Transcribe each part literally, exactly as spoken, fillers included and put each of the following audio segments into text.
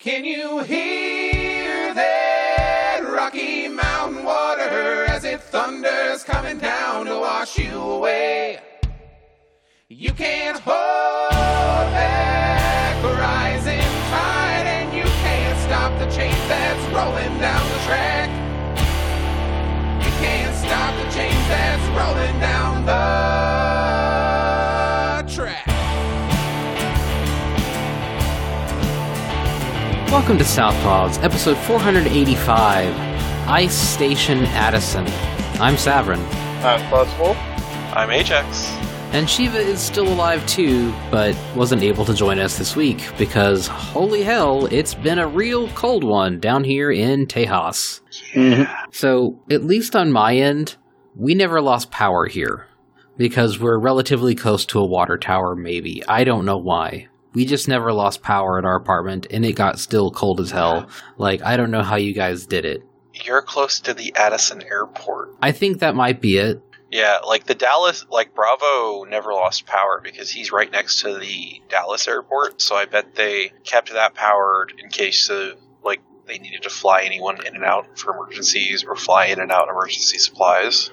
Can you hear that Rocky Mountain water as it thunders coming down to wash you away? You can't hold back the rising tide, and you can't stop the chain that's rolling down the track. You can't stop the chain that's rolling down the track. Welcome to Southpaws, episode four eighty-five, Ice Station Addison. I'm Savrin. I'm Fuzzwolf. I'm Ajax. And Shiva is still alive too, but wasn't able to join us this week because, holy hell, it's been a real cold one down here in Tejas. Yeah. So, at least on my end, we never lost power here because we're relatively close to a water tower, maybe. I don't know why. We just never lost power at our apartment, and it got still cold as hell. Like, I don't know how you guys did it. You're close to the Addison airport. I think that might be it. Yeah, like the Dallas, like Bravo never lost power because he's right next to the Dallas airport, so I bet they kept that powered in case of, like, they needed to fly anyone in and out for emergencies or fly in and out emergency supplies.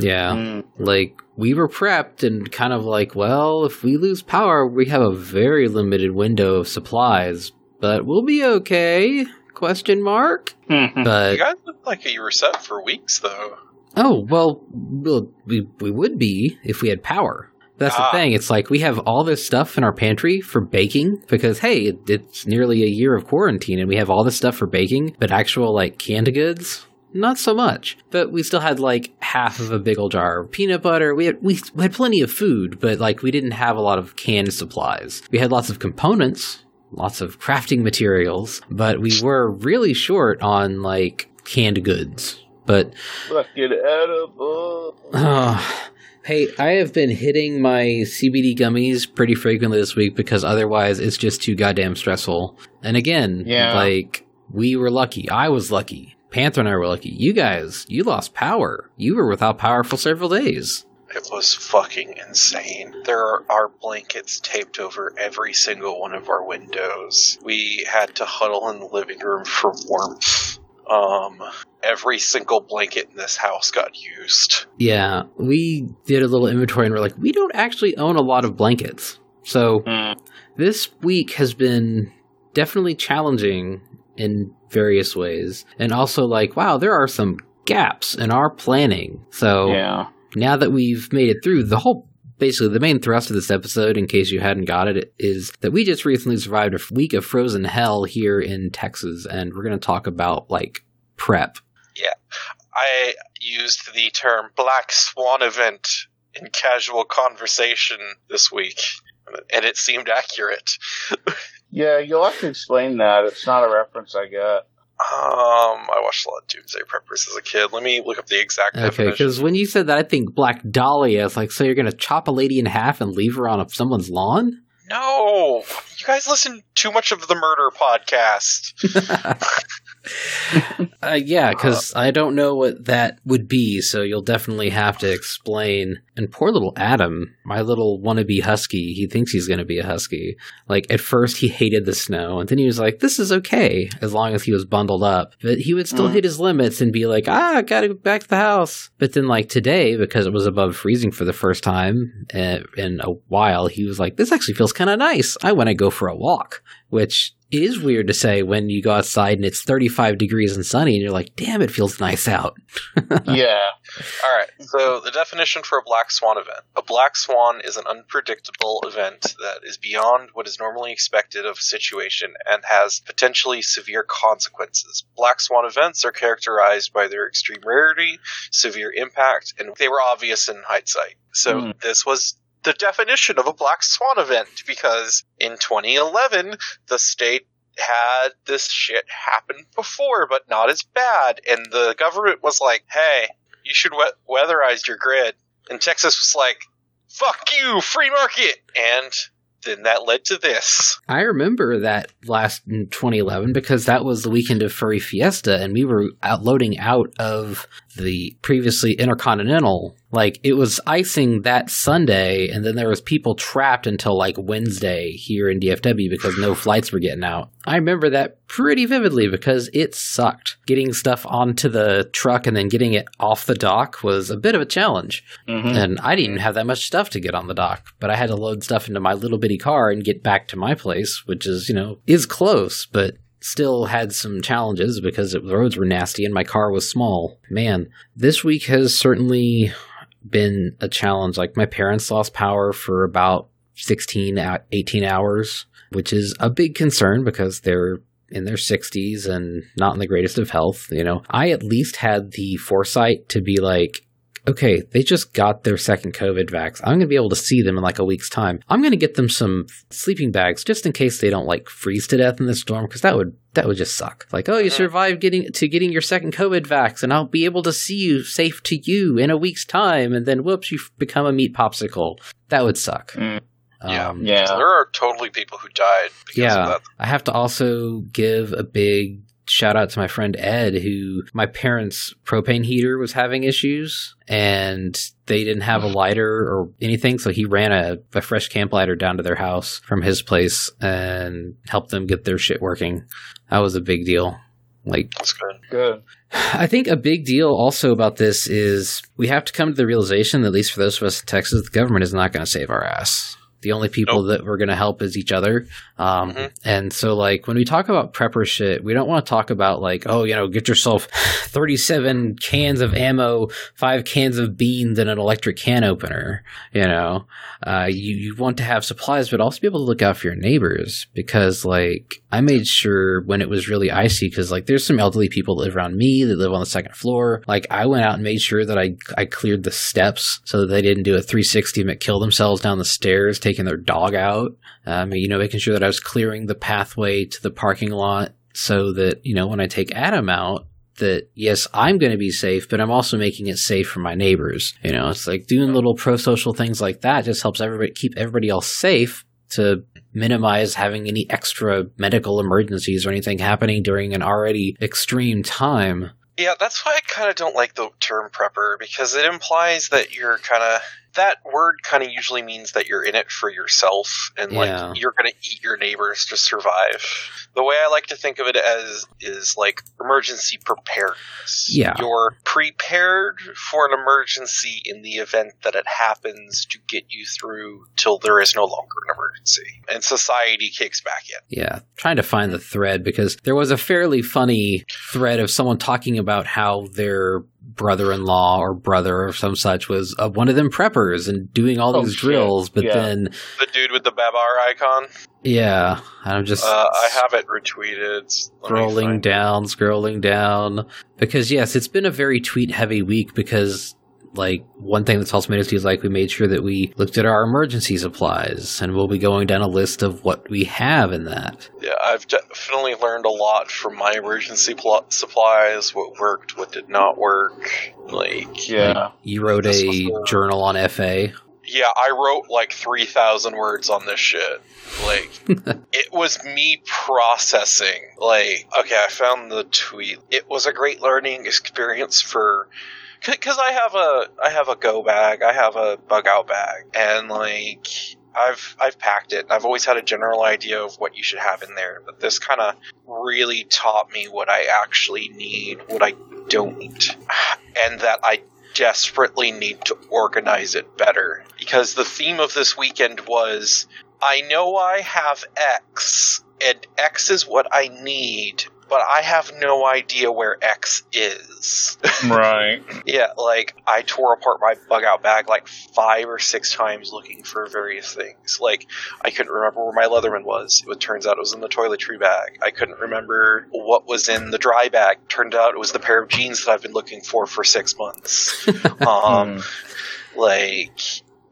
Yeah, mm. like, we were prepped and kind of like, well, if we lose power, we have a very limited window of supplies, but we'll be okay, question mark? But you guys looked like you were set for weeks, though. Oh, well, we'll we, we would be if we had power. That's ah. the thing. It's like, we have all this stuff in our pantry for baking, because, hey, it, it's nearly a year of quarantine, and we have all this stuff for baking, but actual, like, canned goods... not so much, but we still had like half of a big old jar of peanut butter. We had we, we had plenty of food, but like we didn't have a lot of canned supplies. We had lots of components, lots of crafting materials, but we were really short on like canned goods. But fucking edible. Oh, hey, I have been hitting my C B D gummies pretty frequently this week because otherwise it's just too goddamn stressful. And again, yeah. like we were lucky. I was lucky. Panther and I were lucky. You guys, you lost power. You were without power for several days. It was fucking insane. There are, are blankets taped over every single one of our windows. We had to huddle in the living room for warmth. Um, every single blanket in this house got used. Yeah, we did a little inventory and we're like, we don't actually own a lot of blankets. So mm. this week has been definitely challenging in various ways. And also like, wow, there are some gaps in our planning. So yeah. now that we've made it through, the whole, basically the main thrust of this episode, in case you hadn't got it, is that we just recently survived a week of frozen hell here in Texas. And we're going to talk about like prep. Yeah. I used the term black swan event in casual conversation this week. And it seemed accurate. Yeah, you'll have to explain that. It's not a reference I got. Um, I watched a lot of Doomsday Preppers as a kid. Let me look up the exact okay, definition. Okay, because when you said that, I think Black Dahlia. It's like, so you're going to chop a lady in half and leave her on a, someone's lawn? No! You guys listen too much of the murder podcast. uh, yeah, because uh, I don't know what that would be, so you'll definitely have to explain. And poor little Adam, my little wannabe husky, he thinks he's going to be a husky. Like, at first he hated the snow, and then he was like, this is okay, as long as he was bundled up. But he would still mm. hit his limits and be like, ah, I gotta go back to the house. But then, like, today, because it was above freezing for the first time uh, in a while, he was like, this actually feels kind of nice. I want to go for a walk, which is weird to say when you go outside and it's thirty-five degrees and sunny and you're like, damn, it feels nice out. Yeah. All right. So the definition for a black swan event. A black swan is an unpredictable event that is beyond what is normally expected of a situation and has potentially severe consequences. Black swan events are characterized by their extreme rarity, severe impact, and they were obvious in hindsight. So mm. this was the definition of a black swan event, because in twenty eleven, the state had this shit happen before, but not as bad. And the government was like, hey, you should we- weatherize your grid. And Texas was like, fuck you, free market. And then that led to this. I remember that last in twenty eleven because that was the weekend of Furry Fiesta, and we were out loading out of the previously Intercontinental Like, it was icing that Sunday, and then there was people trapped until, like, Wednesday here in D F W because no flights were getting out. I remember that pretty vividly because it sucked. Getting stuff onto the truck and then getting it off the dock was a bit of a challenge. Mm-hmm. And I didn't have that much stuff to get on the dock, but I had to load stuff into my little bitty car and get back to my place, which is, you know, is close, but still had some challenges because it, the roads were nasty and my car was small. Man, this week has certainly been a challenge. Like, my parents lost power for about sixteen, eighteen hours, which is a big concern because they're in their sixties and not in the greatest of health. You know, I at least had the foresight to be like, okay, they just got their second COVID vax. I'm going to be able to see them in like a week's time. I'm going to get them some sleeping bags just in case they don't like freeze to death in the storm, because that would that would just suck. Like, oh, you survived getting to getting your second COVID vax, and I'll be able to see you safe to you in a week's time, and then whoops, you've become a meat popsicle. That would suck. Mm. Yeah, um, yeah. There are totally people who died because yeah, of that. I have to also give a big shout out to my friend Ed, who my parents' propane heater was having issues and they didn't have a lighter or anything. So he ran a, a fresh camp lighter down to their house from his place and helped them get their shit working. That was a big deal. Like, that's good. Good. I think a big deal also about this is we have to come to the realization that, at least for those of us in Texas, the government is not going to save our ass. The only people nope. that we're going to help is each other. Um, mm-hmm. And so, like, when we talk about prepper shit, we don't want to talk about, like, oh, you know, get yourself thirty-seven cans of ammo, five cans of beans, and an electric can opener. You know, uh, you, you want to have supplies, but also be able to look out for your neighbors, because, like, I made sure when it was really icy, because, like, there's some elderly people that live around me that live on the second floor. Like, I went out and made sure that I, I cleared the steps so that they didn't do a three sixty and kill themselves down the stairs, taking their dog out, um, you know, making sure that I was clearing the pathway to the parking lot so that, you know, when I take Adam out, that yes, I'm going to be safe, but I'm also making it safe for my neighbors. You know, it's like doing little pro-social things like that just helps everybody keep everybody else safe to minimize having any extra medical emergencies or anything happening during an already extreme time. Yeah, that's why I kind of don't like the term prepper, because it implies that you're kind of – that word kind of usually means that you're in it for yourself and, yeah. like, you're going to eat your neighbors to survive. The way I like to think of it as is, like, emergency preparedness. Yeah. You're prepared for an emergency in the event that it happens to get you through till there is no longer an emergency. And society kicks back in. Yeah. Trying to find the thread, because there was a fairly funny thread of someone talking about about how their brother-in-law or brother or some such was uh, one of them preppers and doing all oh, these shit. drills, but yeah. then the dude with the Babar icon. Yeah, I'm just. Uh, I have it retweeted. Let scrolling down, scrolling down, because yes, it's been a very tweet-heavy week because. Like, one thing that's also made us do is, like, we made sure that we looked at our emergency supplies, and we'll be going down a list of what we have in that. Yeah, I've definitely learned a lot from my emergency pl- supplies, what worked, what did not work. Like, yeah. Like, you wrote a journal on F A. Yeah, I wrote, like, three thousand words on this shit. Like, it was me processing. Like, okay, I found the tweet. It was a great learning experience for... Because I have a I have a go bag, I have a bug out bag, and like I've I've packed it. I've always had a general idea of what you should have in there, but this kind of really taught me what I actually need, what I don't, and that I desperately need to organize it better. Because the theme of this weekend was, I know I have X, and X is what I need. But I have no idea where X is. Right. Yeah, like, I tore apart my bug-out bag like five or six times looking for various things. Like, I couldn't remember where my Leatherman was. It turns out it was in the toiletry bag. I couldn't remember what was in the dry bag. Turned out it was the pair of jeans that I've been looking for for six months. um, like...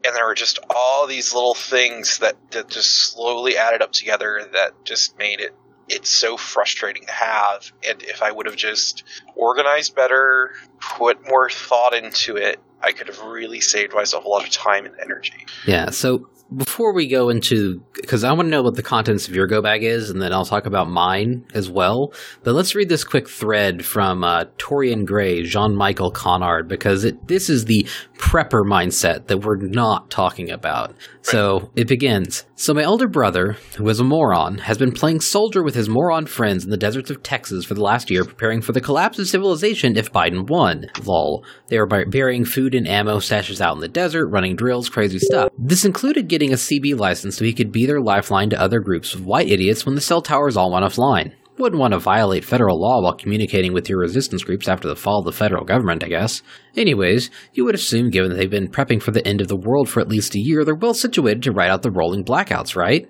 And there were just all these little things that, that just slowly added up together that just made it it's so frustrating to have. And if I would have just organized better, put more thought into it, I could have really saved myself a lot of time and energy. Yeah, so before we go into – because I want to know what the contents of your go bag is, and then I'll talk about mine as well. But let's read this quick thread from uh, Torian Gray, Jean-Michel Connard, because it, this is the prepper mindset that we're not talking about. Right. So it begins. So my older brother, who is a moron, has been playing soldier with his moron friends in the deserts of Texas for the last year, preparing for the collapse of civilization if Biden won. Lol. They are burying food and ammo stashes out in the desert, running drills, crazy stuff. This included getting a C B license so he could be their lifeline to other groups of white idiots when the cell towers all went offline. Wouldn't want to violate federal law while communicating with your resistance groups after the fall of the federal government, I guess. Anyways, you would assume, given that they've been prepping for the end of the world for at least a year, they're well situated to ride out the rolling blackouts, right?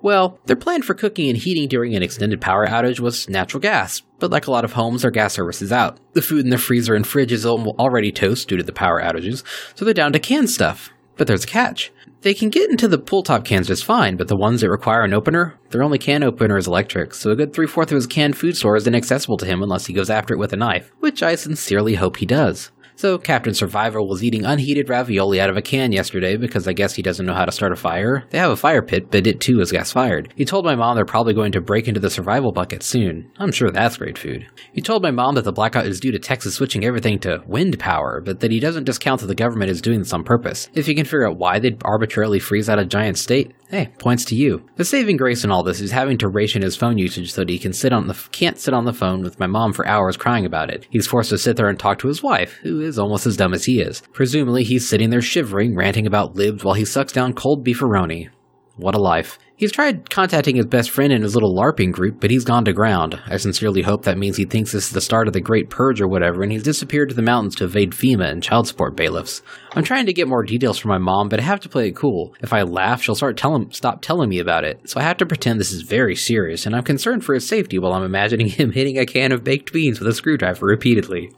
Well, their plan for cooking and heating during an extended power outage was natural gas, but like a lot of homes, their gas service is out. The food in the freezer and fridge is already toast due to the power outages, so they're down to canned stuff. But there's a catch. They can get into the pull-top cans just fine, but the ones that require an opener, their only can opener is electric, so a good three-fourths of his canned food store is inaccessible to him unless he goes after it with a knife, which I sincerely hope he does. So Captain Survival was eating unheated ravioli out of a can yesterday because I guess he doesn't know how to start a fire. They have a fire pit, but it too is gas-fired. He told my mom they're probably going to break into the survival bucket soon. I'm sure that's great food. He told my mom that the blackout is due to Texas switching everything to wind power, but that he doesn't discount that the government is doing this on purpose. If you can figure out why they'd arbitrarily freeze out a giant state, hey, points to you. The saving grace in all this is having to ration his phone usage so that he can sit on the f- can't sit on the phone with my mom for hours crying about it. He's forced to sit there and talk to his wife, who is almost as dumb as he is. Presumably, he's sitting there shivering, ranting about libs while he sucks down cold beefaroni. What a life. He's tried contacting his best friend in his little LARPing group, but he's gone to ground. I sincerely hope that means he thinks this is the start of the Great Purge or whatever, and he's disappeared to the mountains to evade FEMA and child support bailiffs. I'm trying to get more details from my mom, but I have to play it cool. If I laugh, she'll start tell- stop telling me about it, so I have to pretend this is very serious, and I'm concerned for his safety while I'm imagining him hitting a can of baked beans with a screwdriver repeatedly.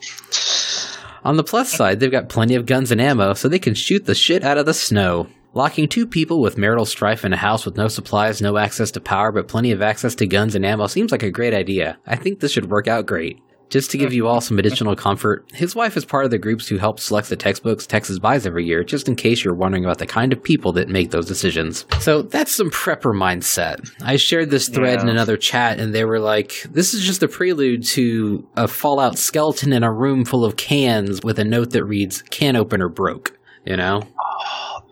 On the plus side, they've got plenty of guns and ammo, so they can shoot the shit out of the snow. Locking two people with marital strife in a house with no supplies, no access to power, but plenty of access to guns and ammo seems like a great idea. I think this should work out great. Just to give you all some additional comfort, his wife is part of the groups who help select the textbooks Texas buys every year, just in case you're wondering about the kind of people that make those decisions. So that's some prepper mindset. I shared this thread yeah. in another chat, and they were like, this is just a prelude to a Fallout skeleton in a room full of cans with a note that reads, can opener broke, you know?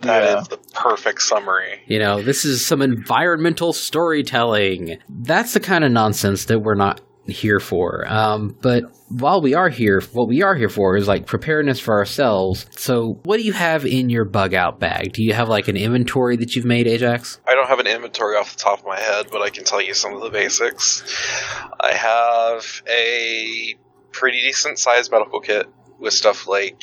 That yeah. is the perfect summary. You know, this is some environmental storytelling. That's the kind of nonsense that we're not here for. Um, but while we are here, what we are here for is like preparedness for ourselves. So what do you have in your bug out bag? Do you have like an inventory that you've made, Ajax? I don't have an inventory off the top of my head, but I can tell you some of the basics. I have a pretty decent sized medical kit with stuff like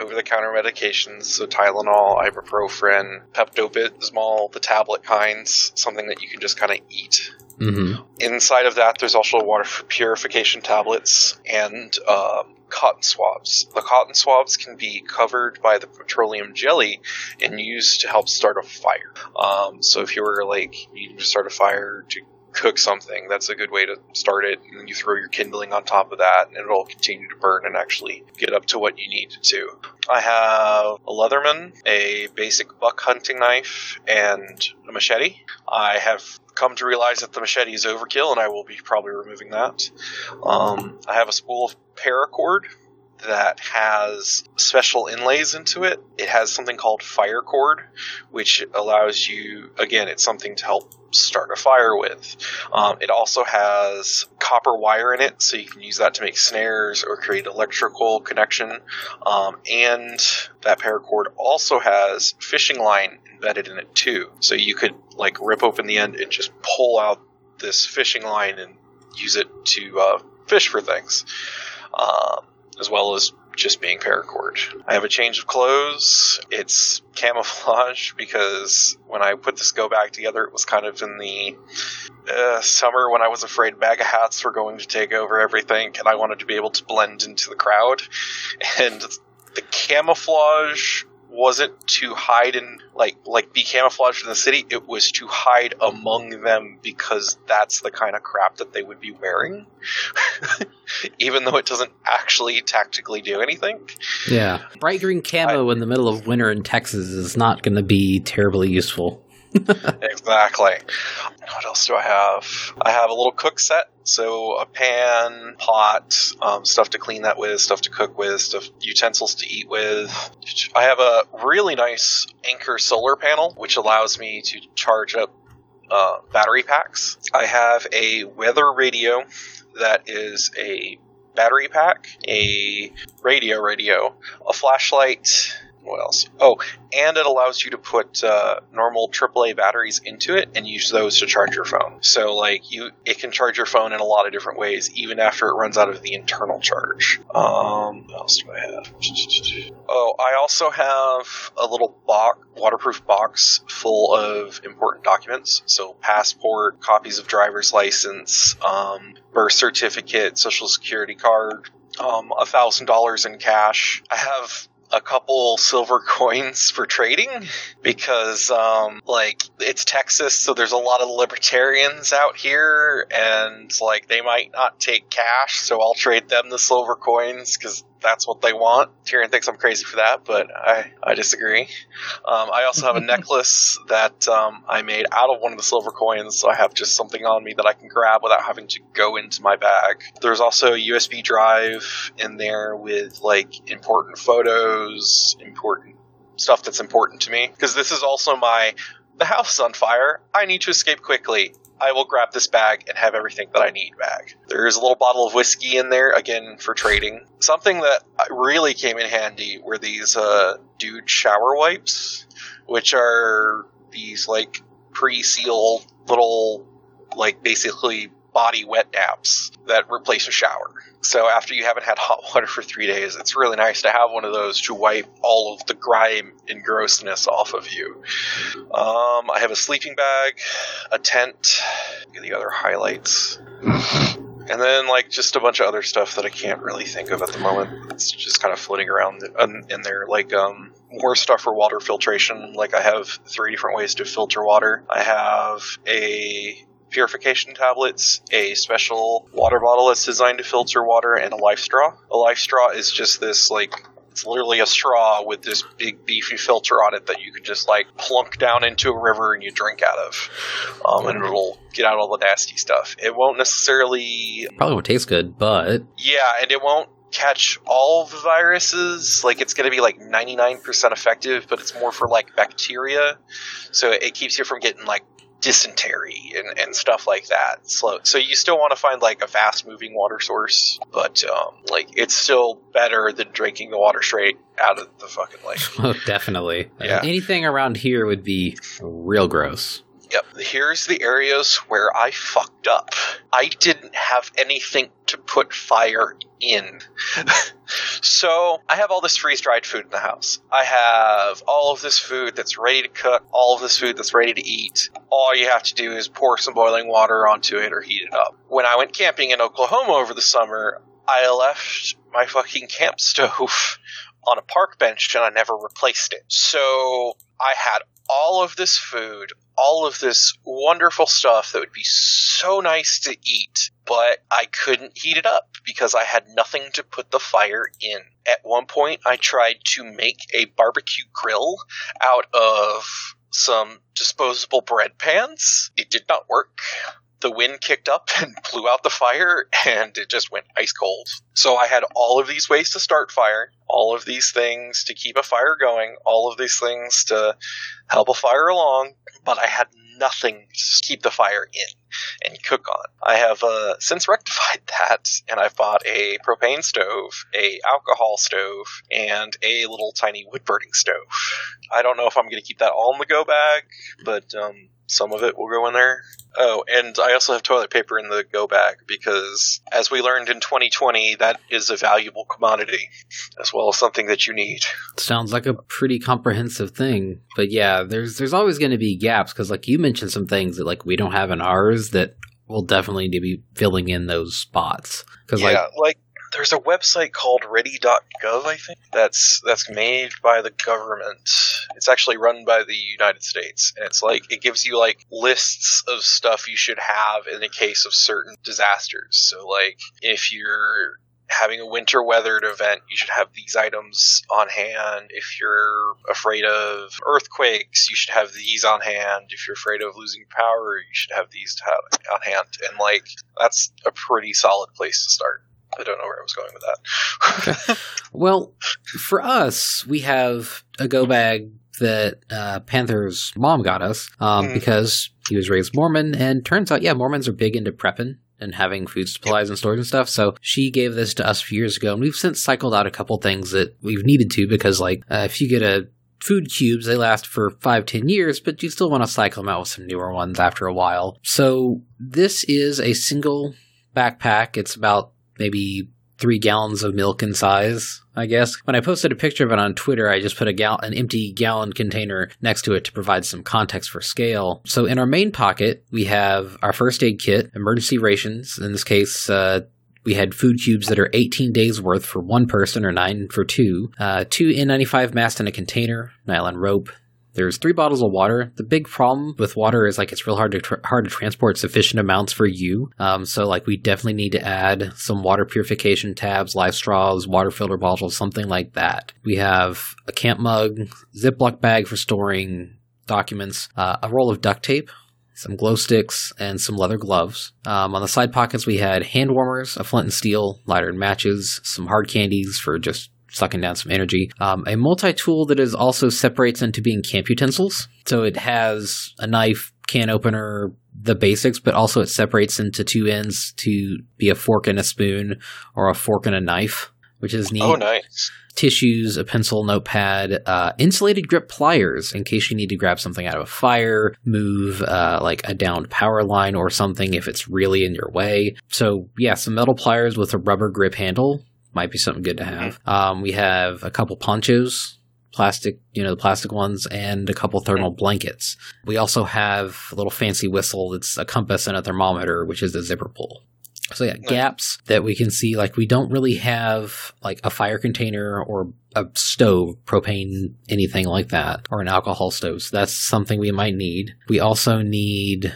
over-the-counter medications, so Tylenol, ibuprofen, Pepto-Bismol, the tablet kinds, something that you can just kind of eat. Mm-hmm. Inside of that, there's also water purification tablets and um, cotton swabs. The cotton swabs can be covered by the petroleum jelly and used to help start a fire. Um, so if you were like needing to start a fire to cook something, that's a good way to start it, and you throw your kindling on top of that and it'll continue to burn and actually get up to what you need to do. I have a Leatherman, a basic buck hunting knife, and a machete. I have come to realize that the machete is overkill and I will be probably removing that. Um, I have a spool of paracord that has special inlays into it. It has something called fire cord, which allows you, again, it's something to help start a fire with. Um, it also has copper wire in it, so you can use that to make snares or create electrical connection. Um, and that paracord also has fishing line embedded in it too. So you could like rip open the end and just pull out this fishing line and use it to uh, fish for things. Um, as well as just being paracord. I have a change of clothes. It's camouflage because when I put this go bag together, it was kind of in the uh, summer when I was afraid MAGA hats were going to take over everything, and I wanted to be able to blend into the crowd. And the camouflage wasn't to hide in, like, like be camouflaged in the city. It was to hide among them because that's the kind of crap that they would be wearing, even though it doesn't actually tactically do anything. Yeah. Bright green camo I, in the middle of winter in Texas is not going to be terribly useful. Exactly. What else do I have? I have a little cook set. So a pan, pot, um, stuff to clean that with, stuff to cook with, stuff, utensils to eat with. I have a really nice Anker solar panel, which allows me to charge up uh, battery packs. I have a weather radio that is a battery pack, a radio radio, a flashlight. What else? Oh, and it allows you to put uh, normal triple A batteries into it and use those to charge your phone. So, like, you, it can charge your phone in a lot of different ways, even after it runs out of the internal charge. Um, what else do I have? Oh, I also have a little box, waterproof box full of important documents. So, passport, copies of driver's license, um, birth certificate, social security card, um, one thousand dollars in cash. I have a couple silver coins for trading because, um, like, it's Texas, so there's a lot of libertarians out here, and, like, they might not take cash, so I'll trade them the silver coins because that's what they want. Tyrion thinks I'm crazy for that, but I, I disagree. Um, I also have a necklace that um, I made out of one of the silver coins, so I have just something on me that I can grab without having to go into my bag. There's also a U S B drive in there with, like, important photos, important stuff that's important to me. Because this is also my, the house is on fire, I need to escape quickly. I will grab this bag and have everything that I need bag. There's a little bottle of whiskey in there, again, for trading. Something that really came in handy were these uh, dude shower wipes, which are these, like, pre-sealed little, like, basically body wet naps that replace a shower. So after you haven't had hot water for three days, it's really nice to have one of those to wipe all of the grime and grossness off of you. Um, I have a sleeping bag, a tent, the other highlights, and then, like, just a bunch of other stuff that I can't really think of at the moment. It's just kind of floating around in there, like, um, more stuff for water filtration. Like, I have three different ways to filter water. I have a purification tablets, a special water bottle that's designed to filter water, and a life straw. A life straw is just this, like, it's literally a straw with this big beefy filter on it that you can just, like, plunk down into a river and you drink out of. Um, and it'll get out all the nasty stuff. It won't necessarily... Probably won't taste good, but... Yeah, and it won't catch all the viruses. Like, it's going to be like ninety-nine percent effective, but it's more for, like, bacteria. So it keeps you from getting, like, dysentery and, and stuff like that. So, so you still want to find, like, a fast-moving water source, but, um, like, it's still better than drinking the water straight out of the fucking lake. Oh, definitely. Yeah. Anything around here would be real gross. Yep. Here's the areas where I fucked up. I didn't have anything to put fire in. So I have all this freeze-dried food in the house. I have all of this food that's ready to cook, all of this food that's ready to eat. All you have to do is pour some boiling water onto it or heat it up. When I went camping in Oklahoma over the summer, I left my fucking camp stove on a park bench and I never replaced it. So I had all of this food, all of this wonderful stuff that would be so nice to eat, but I couldn't heat it up because I had nothing to put the fire in. At one point, I tried to make a barbecue grill out of some disposable bread pans. It did not work. The wind kicked up and blew out the fire, and it just went ice cold. So I had all of these ways to start fire, all of these things to keep a fire going, all of these things to help a fire along, but I had nothing to keep the fire in and cook on. I have uh, since rectified that, and I bought a propane stove, a alcohol stove, and a little tiny wood burning stove. I don't know if I'm going to keep that all in the go bag, but um, some of it will go in there. Oh, and I also have toilet paper in the go bag because, as we learned in twenty twenty, that is a valuable commodity as well as something that you need. Sounds like a pretty comprehensive thing. But yeah, there's there's always going to be gaps because, like, you mentioned some things that, like, we don't have in ours that we'll definitely need to be filling in those spots. Cause, yeah, like, like there's a website called ready dot gov, I think, that's that's made by the government. It's actually run by the United States, and it's like it gives you, like, lists of stuff you should have in the case of certain disasters. So, like, if you're having a winter weathered event, you should have these items on hand. If you're afraid of earthquakes, you should have these on hand. If you're afraid of losing power, you should have these on hand. And, like, that's a pretty solid place to start. I don't know where I was going with that. Okay. Well, for us, we have a go bag that uh, Panther's mom got us um, mm. because he was raised Mormon. And turns out, yeah, Mormons are big into prepping and having food supplies and storage and stuff. So she gave this to us a few years ago, and we've since cycled out a couple things that we've needed to because, like, uh, if you get a food cubes, they last for five, ten years, but you still want to cycle them out with some newer ones after a while. So this is a single backpack. It's about maybe three gallons of milk in size, I guess. When I posted a picture of it on Twitter, I just put a gal- an empty gallon container next to it to provide some context for scale. So in our main pocket, we have our first aid kit, emergency rations. In this case, uh, we had food cubes that are eighteen days worth for one person or nine for two, uh, two N ninety-five masks in a container, nylon rope. There's three bottles of water. The big problem with water is, like, it's real hard to tra- hard to transport sufficient amounts for you. Um, so, like, we definitely need to add some water purification tabs, live straws, water filter bottles, something like that. We have a camp mug, Ziploc bag for storing documents, uh, a roll of duct tape, some glow sticks, and some leather gloves. Um, on the side pockets, we had hand warmers, a flint and steel, lighter and matches, some hard candies for just sucking down some energy, um, a multi-tool that is also separates into being camp utensils. So it has a knife, can opener, the basics, but also it separates into two ends to be a fork and a spoon or a fork and a knife, which is neat. Oh, nice. Tissues, a pencil, notepad, uh, insulated grip pliers in case you need to grab something out of a fire, move uh, like a downed power line or something if it's really in your way. So yeah, some metal pliers with a rubber grip handle might be something good to have. Um, we have a couple ponchos, plastic, you know, the plastic ones, and a couple thermal blankets. We also have a little fancy whistle that's a compass and a thermometer, which is the zipper pull. So yeah, gaps that we can see. Like, we don't really have, like, a fire container or a stove, propane, anything like that, or an alcohol stove. So that's something we might need. We also need,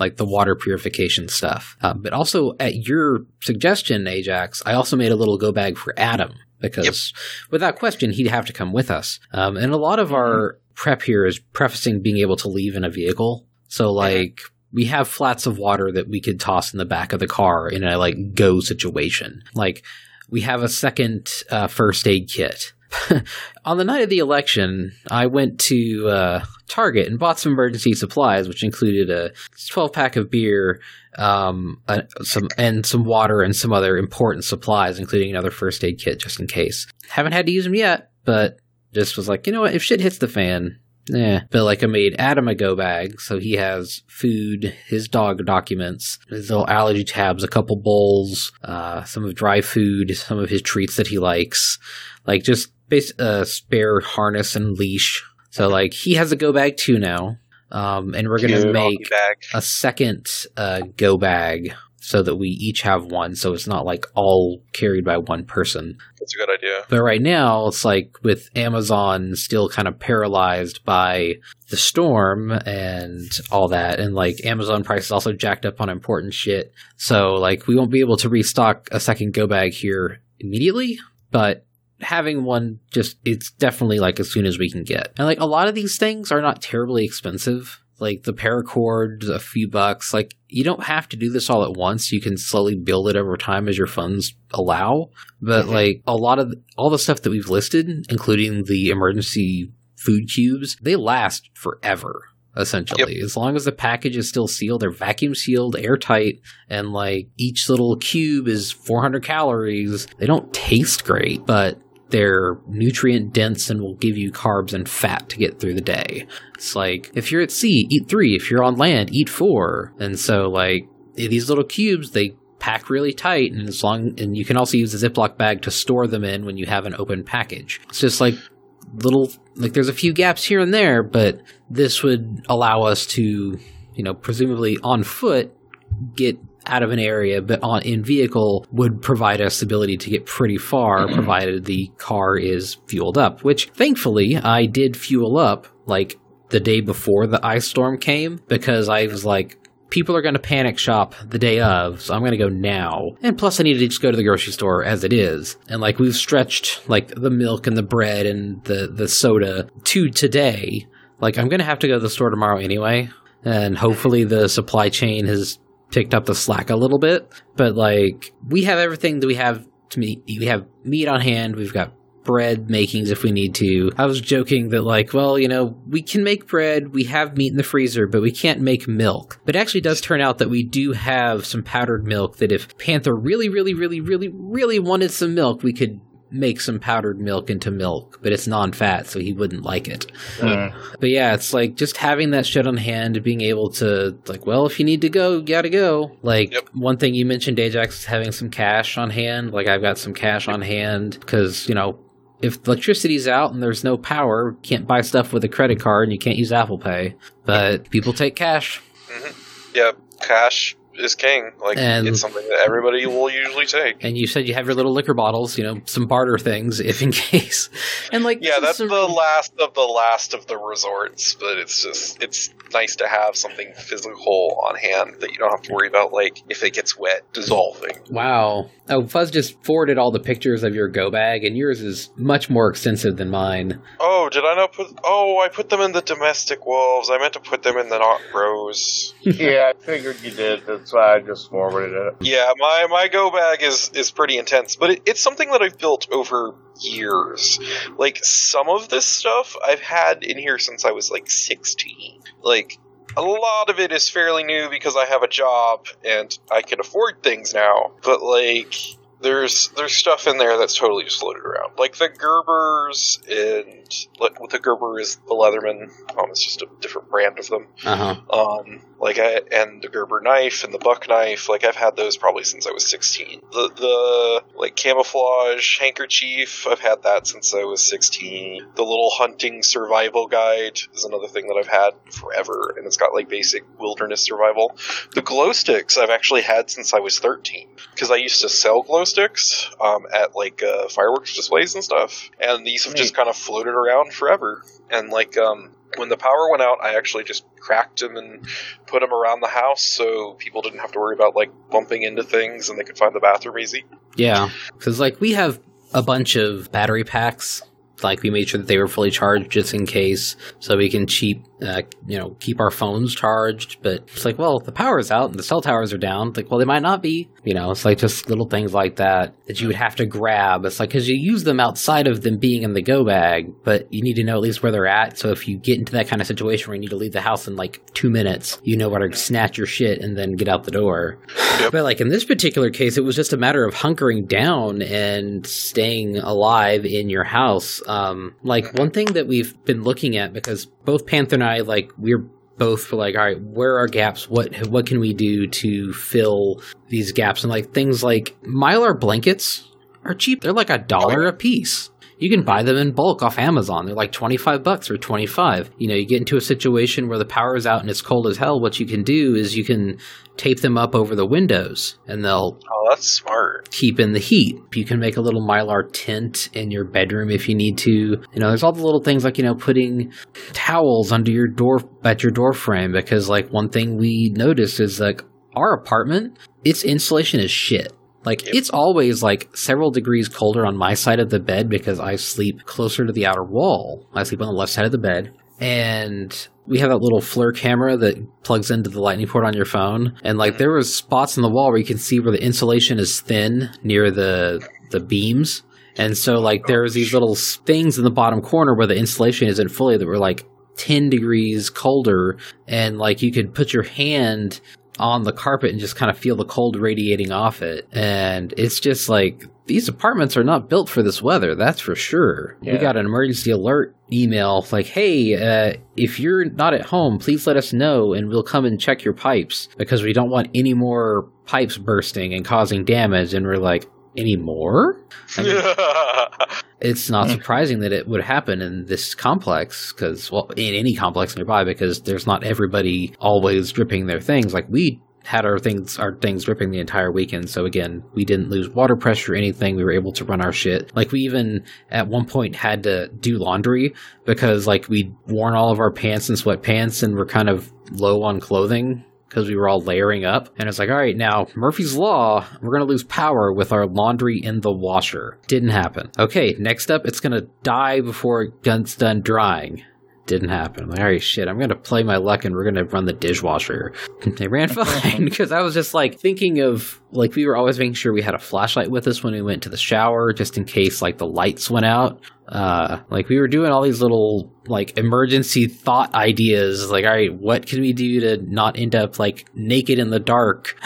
like, the water purification stuff. Uh, but also, at your suggestion, Ajax, I also made a little go bag for Adam, because yep. without question, he'd have to come with us. Um, and a lot of mm-hmm. our prep here is prefacing being able to leave in a vehicle. So, like, we have flats of water that we could toss in the back of the car in a, like, go situation. Like, we have a second uh, first aid kit. On the night of the election, I went to uh, Target and bought some emergency supplies, which included a twelve-pack of beer, um, a, some and some water and some other important supplies, including another first aid kit just in case. Haven't had to use them yet, but just was like, you know what, if shit hits the fan, eh. But, like, I made Adam a go bag, so he has food, his dog documents, his little allergy tabs, a couple bowls, uh, some of dry food, some of his treats that he likes, like just a uh, spare harness and leash. So, like, he has a go bag too now, um, and we're going to make a second uh, go bag so that we each have one, so it's not, like, all carried by one person. That's a good idea. But right now, it's like with Amazon still kind of paralyzed by the storm and all that, and, like, Amazon prices also jacked up on important shit, so, like, we won't be able to restock a second go bag here immediately, but having one, just, it's definitely, like, as soon as we can get. And, like, a lot of these things are not terribly expensive. Like, the paracord, a few bucks. Like, you don't have to do this all at once. You can slowly build it over time as your funds allow. But, mm-hmm. like, a lot of the, all the stuff that we've listed, including the emergency food cubes, they last forever, essentially. Yep. As long as the package is still sealed, they're vacuum sealed, airtight, and, like, each little cube is four hundred calories. They don't taste great, but they're nutrient dense and will give you carbs and fat to get through the day. It's like, if you're at sea, eat three. If you're on land, eat four. And so, like, these little cubes, they pack really tight, and as long, and you can also use a Ziploc bag to store them in when you have an open package. It's just like little, like, there's a few gaps here and there, but this would allow us to, you know, presumably on foot, get out of an area, but on in vehicle would provide us the ability to get pretty far, provided the car is fueled up, which thankfully I did fuel up, like, the day before the ice storm came, because I was like, people are going to panic shop the day of, so I'm going to go now. And plus, I need to just go to the grocery store as it is. And, like, we've stretched, like, the milk and the bread and the, the soda to today. Like, I'm going to have to go to the store tomorrow anyway. And hopefully the supply chain has picked up the slack a little bit. But, like, we have everything that we have to meet. We have meat on hand. We've got bread makings if we need to. I was joking that, like, well, you know, we can make bread, we have meat in the freezer, but we can't make milk. But it actually does turn out that we do have some powdered milk that if Panther really, really, really, really, really wanted some milk, we could make some powdered milk into milk, but it's non-fat, so he wouldn't like it. Mm. But yeah, it's like just having that shit on hand and being able to, like, well, if you need to go, you gotta go. Like, yep. One thing you mentioned, Ajax, is having some cash on hand. Like, I've got some cash on hand because, you know, if electricity's out and there's no power, you can't buy stuff with a credit card and you can't use Apple Pay. But people take cash. Mm-hmm. Yeah, cash is king. Like, and it's something that everybody will usually take. And you said you have your little liquor bottles, you know, some barter things, if in case. And like, yeah, that's a- the last of the last of the resorts. But it's just, it's nice to have something physical on hand that you don't have to worry about, like, if it gets wet, dissolving. Wow. Oh, Fuzz just forwarded all the pictures of your go bag, and yours is much more extensive than mine. Oh, did I not put... Oh, I put them in the domestic wolves. I meant to put them in the not rows. Yeah, I figured you did. That's why I just forwarded it. Yeah, my, my go bag is, is pretty intense, but it, it's something that I've built over years. Like, some of this stuff I've had in here since I was, like, sixteen. Like... a lot of it is fairly new because I have a job and I can afford things now. But, like, there's there's stuff in there that's totally just floated around. Like, the Gerbers and... like, the Gerber is the Leatherman. Um, it's just a different brand of them. Uh-huh. Um, like, I, and the Gerber knife and the buck knife. Like, I've had those probably since I was sixteen. The, the like, camouflage handkerchief, I've had that since I was sixteen. The little hunting survival guide is another thing that I've had forever. And it's got, like, basic wilderness survival. The glow sticks I've actually had since I was thirteen. Because I used to sell glow sticks um, at, like, uh, fireworks displays and stuff. And these have just kind of floated around forever. And like um when the power went out, I actually just cracked them and put them around the house so people didn't have to worry about like bumping into things and they could find the bathroom easy. Yeah, because like we have a bunch of battery packs. Like we made sure that they were fully charged just in case, so we can cheap, uh, you know, keep our phones charged. But it's like, well, if the power's out and the cell towers are down, it's like, well, they might not be. You know, it's like just little things like that that you would have to grab. It's like because you use them outside of them being in the go bag, but you need to know at least where they're at. So if you get into that kind of situation where you need to leave the house in like two minutes, you know where to snatch your shit and then get out the door. Yep. But like in this particular case, it was just a matter of hunkering down and staying alive in your house. Um, like, one thing that we've been looking at, because both Panther and I, like, we're both were like, all right, where are gaps? What what can we do to fill these gaps? And, like, things like Mylar blankets are cheap. They're like a dollar a piece. You can buy them in bulk off Amazon. They're like twenty-five bucks or twenty-five. You know, you get into a situation where the power is out and it's cold as hell. What you can do is you can tape them up over the windows and they'll oh, that's smart. Keep in the heat. You can make a little Mylar tent in your bedroom if you need to. You know, there's all the little things like, you know, putting towels under your door at your door frame, because like one thing we noticed is like our apartment, its insulation is shit. Like, it's always, like, several degrees colder on my side of the bed because I sleep closer to the outer wall. I sleep on the left side of the bed. And we have that little FLIR camera that plugs into the lightning port on your phone. And, like, there was spots on the wall where you can see where the insulation is thin near the the beams. And so, like, there was these little things in the bottom corner where the insulation isn't fully that were, like, ten degrees colder. And, like, you could put your hand on the carpet and just kind of feel the cold radiating off it. And it's just like, these apartments are not built for this weather, that's for sure. Yeah. We got an emergency alert email like, hey, uh, if you're not at home, please let us know and we'll come and check your pipes because we don't want any more pipes bursting and causing damage. And we're like, any more? I mean, it's not surprising that it would happen in this complex, because, well, in any complex nearby, because there's not everybody always dripping their things. Like, we had our things our things dripping the entire weekend, so again, we didn't lose water pressure or anything. We were able to run our shit. Like, we even, at one point, had to do laundry, because, like, we'd worn all of our pants and sweatpants, and we're kind of low on clothing. because we were all layering up. And it's like, all right, now Murphy's Law, we're going to lose power with our laundry in the washer. Didn't happen. Okay, next up, it's going to die before it's done drying. Didn't happen. I'm like, all right, shit, I'm going to play my luck and we're going to run the dishwasher. They ran fine because I was just like thinking of like we were always making sure we had a flashlight with us when we went to the shower just in case like the lights went out. Uh, like we were doing all these little like emergency thought ideas like, all right, what can we do to not end up like naked in the dark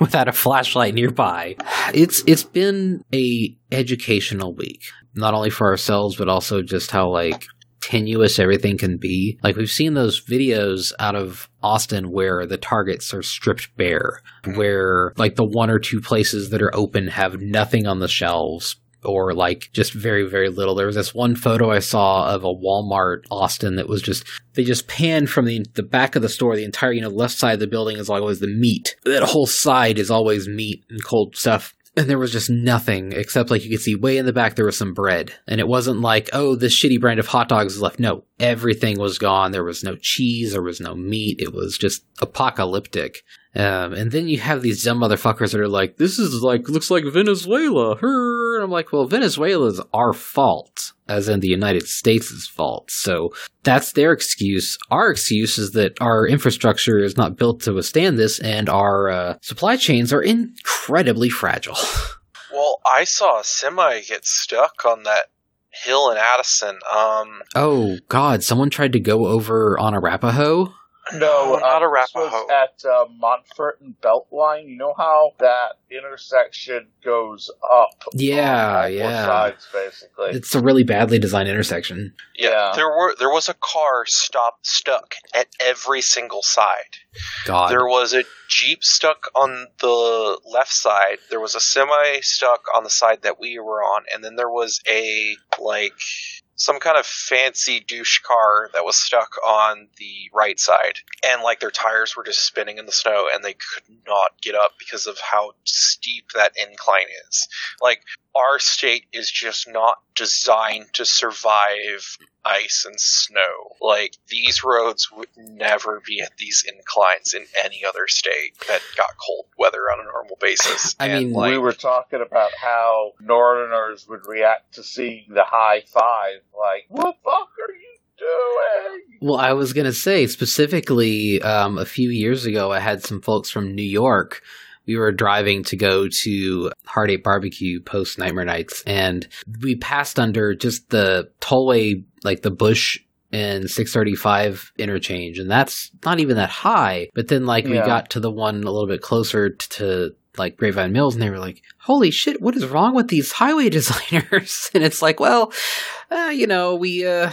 without a flashlight nearby? It's It's been a educational week, not only for ourselves, but also just how like tenuous everything can be. Like we've seen those videos out of Austin where the targets are stripped bare, where like the one or two places that are open have nothing on the shelves or like just very, very little. There was this one photo I saw of a Walmart Austin that was just, they just panned from the, the back of the store. The entire, you know, left side of the building is always the meat. That whole side is always meat and cold stuff. And there was just nothing except like you could see way in the back there was some bread. And it wasn't like, oh, this shitty brand of hot dogs is left. No, everything was gone. There was no cheese. There was no meat. It was just apocalyptic. Um, and then you have these dumb motherfuckers that are like, this is like, looks like Venezuela. Her. And I'm like, well, Venezuela's our fault, as in the United States' fault. So that's their excuse. Our excuse is that our infrastructure is not built to withstand this, and our uh, supply chains are incredibly fragile. Well, I saw a semi get stuck on that hill in Addison. Um, oh, God, someone tried to go over on Arapahoe? No, uh, not Arapahoe. This was at uh, Montfort and Beltline. You know how that intersection goes up? Yeah, on yeah. Both sides, basically. It's a really badly designed intersection. Yeah, yeah. There were there was a car stop stuck at every single side. God. There was a Jeep stuck on the left side. There was a semi stuck on the side that we were on, and then there was a like. some kind of fancy douche car that was stuck on the right side. And, like, their tires were just spinning in the snow, and they could not get up because of how steep that incline is. Like, our state is just not designed to survive ice and snow. Like, these roads would never be at these inclines in any other state that got cold weather on a normal basis. I and mean, like, we were talking about how northerners would react to seeing the high five. Like, what the fuck are you doing? Well, I was going to say, specifically, um, a few years ago, I had some folks from New York. We were driving to go to Heartache Barbecue post Nightmare Nights, and we passed under just the tollway, like the Bush and six thirty-five interchange, and that's not even that high. But then, like, yeah. we got to the one a little bit closer t- to, like, Grapevine Mills, and they were like, holy shit, what is wrong with these highway designers? And it's like, well, uh, you know, we uh,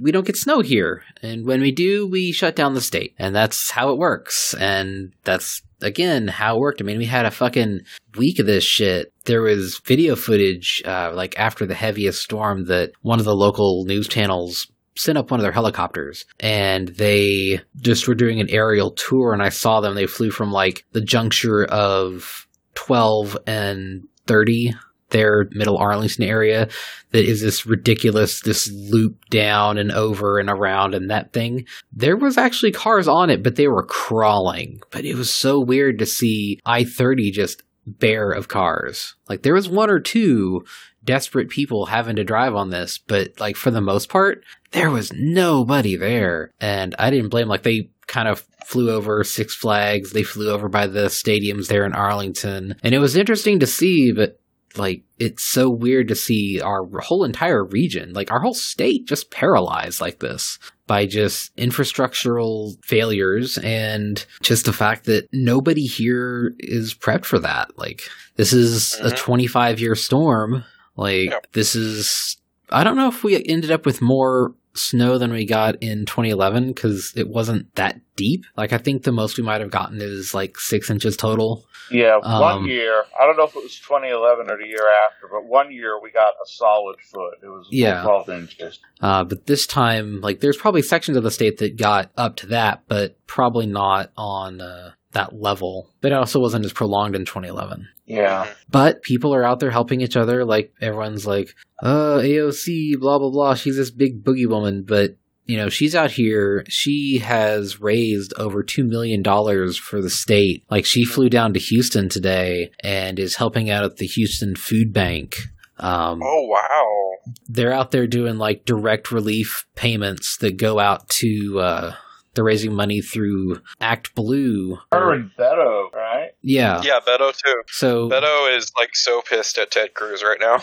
we don't get snow here, and when we do, we shut down the state, and that's how it works, and that's... Again, how it worked. I mean, we had a fucking week of this shit. There was video footage, uh, like after the heaviest storm, that one of the local news channels sent up one of their helicopters, and they just were doing an aerial tour. And I saw them. They flew from like the juncture of twelve and thirty, their middle Arlington area, that is this ridiculous, this loop down and over and around and that thing. There was actually cars on it, but they were crawling. But it was so weird to see I thirty just bare of cars. Like, there was one or two desperate people having to drive on this, but like for the most part, there was nobody there. And I didn't blame, like, they kind of flew over Six Flags. They flew over by the stadiums there in Arlington. And it was interesting to see, but like, it's so weird to see our whole entire region, like our whole state, just paralyzed like this by just infrastructural failures and just the fact that nobody here is prepped for that. Like, this is mm-hmm. a twenty-five year storm. Like, yep. this is, I don't know if we ended up with more snow than we got in twenty eleven because it wasn't that deep. Like, I think the most we might have gotten is like six inches total. Yeah, one um, year. I don't know if it was twenty eleven or the year after, but one year we got a solid foot. It was yeah. twelve inches. Uh, but this time, like, there's probably sections of the state that got up to that, but probably not on uh, that level. But it also wasn't as prolonged in twenty eleven. Yeah. But people are out there helping each other. Like, everyone's like, uh, A O C, blah, blah, blah. She's this big boogie woman, but you know, she's out here. She has raised over two million dollars for the state. Like, she flew down to Houston today and is helping out at the Houston Food Bank. Um, oh, wow. They're out there doing, like, direct relief payments that go out to, uh, they're raising money through Act Blue. Her and Beto, right? Yeah. Yeah, Beto, too. So Beto is, like, so pissed at Ted Cruz right now.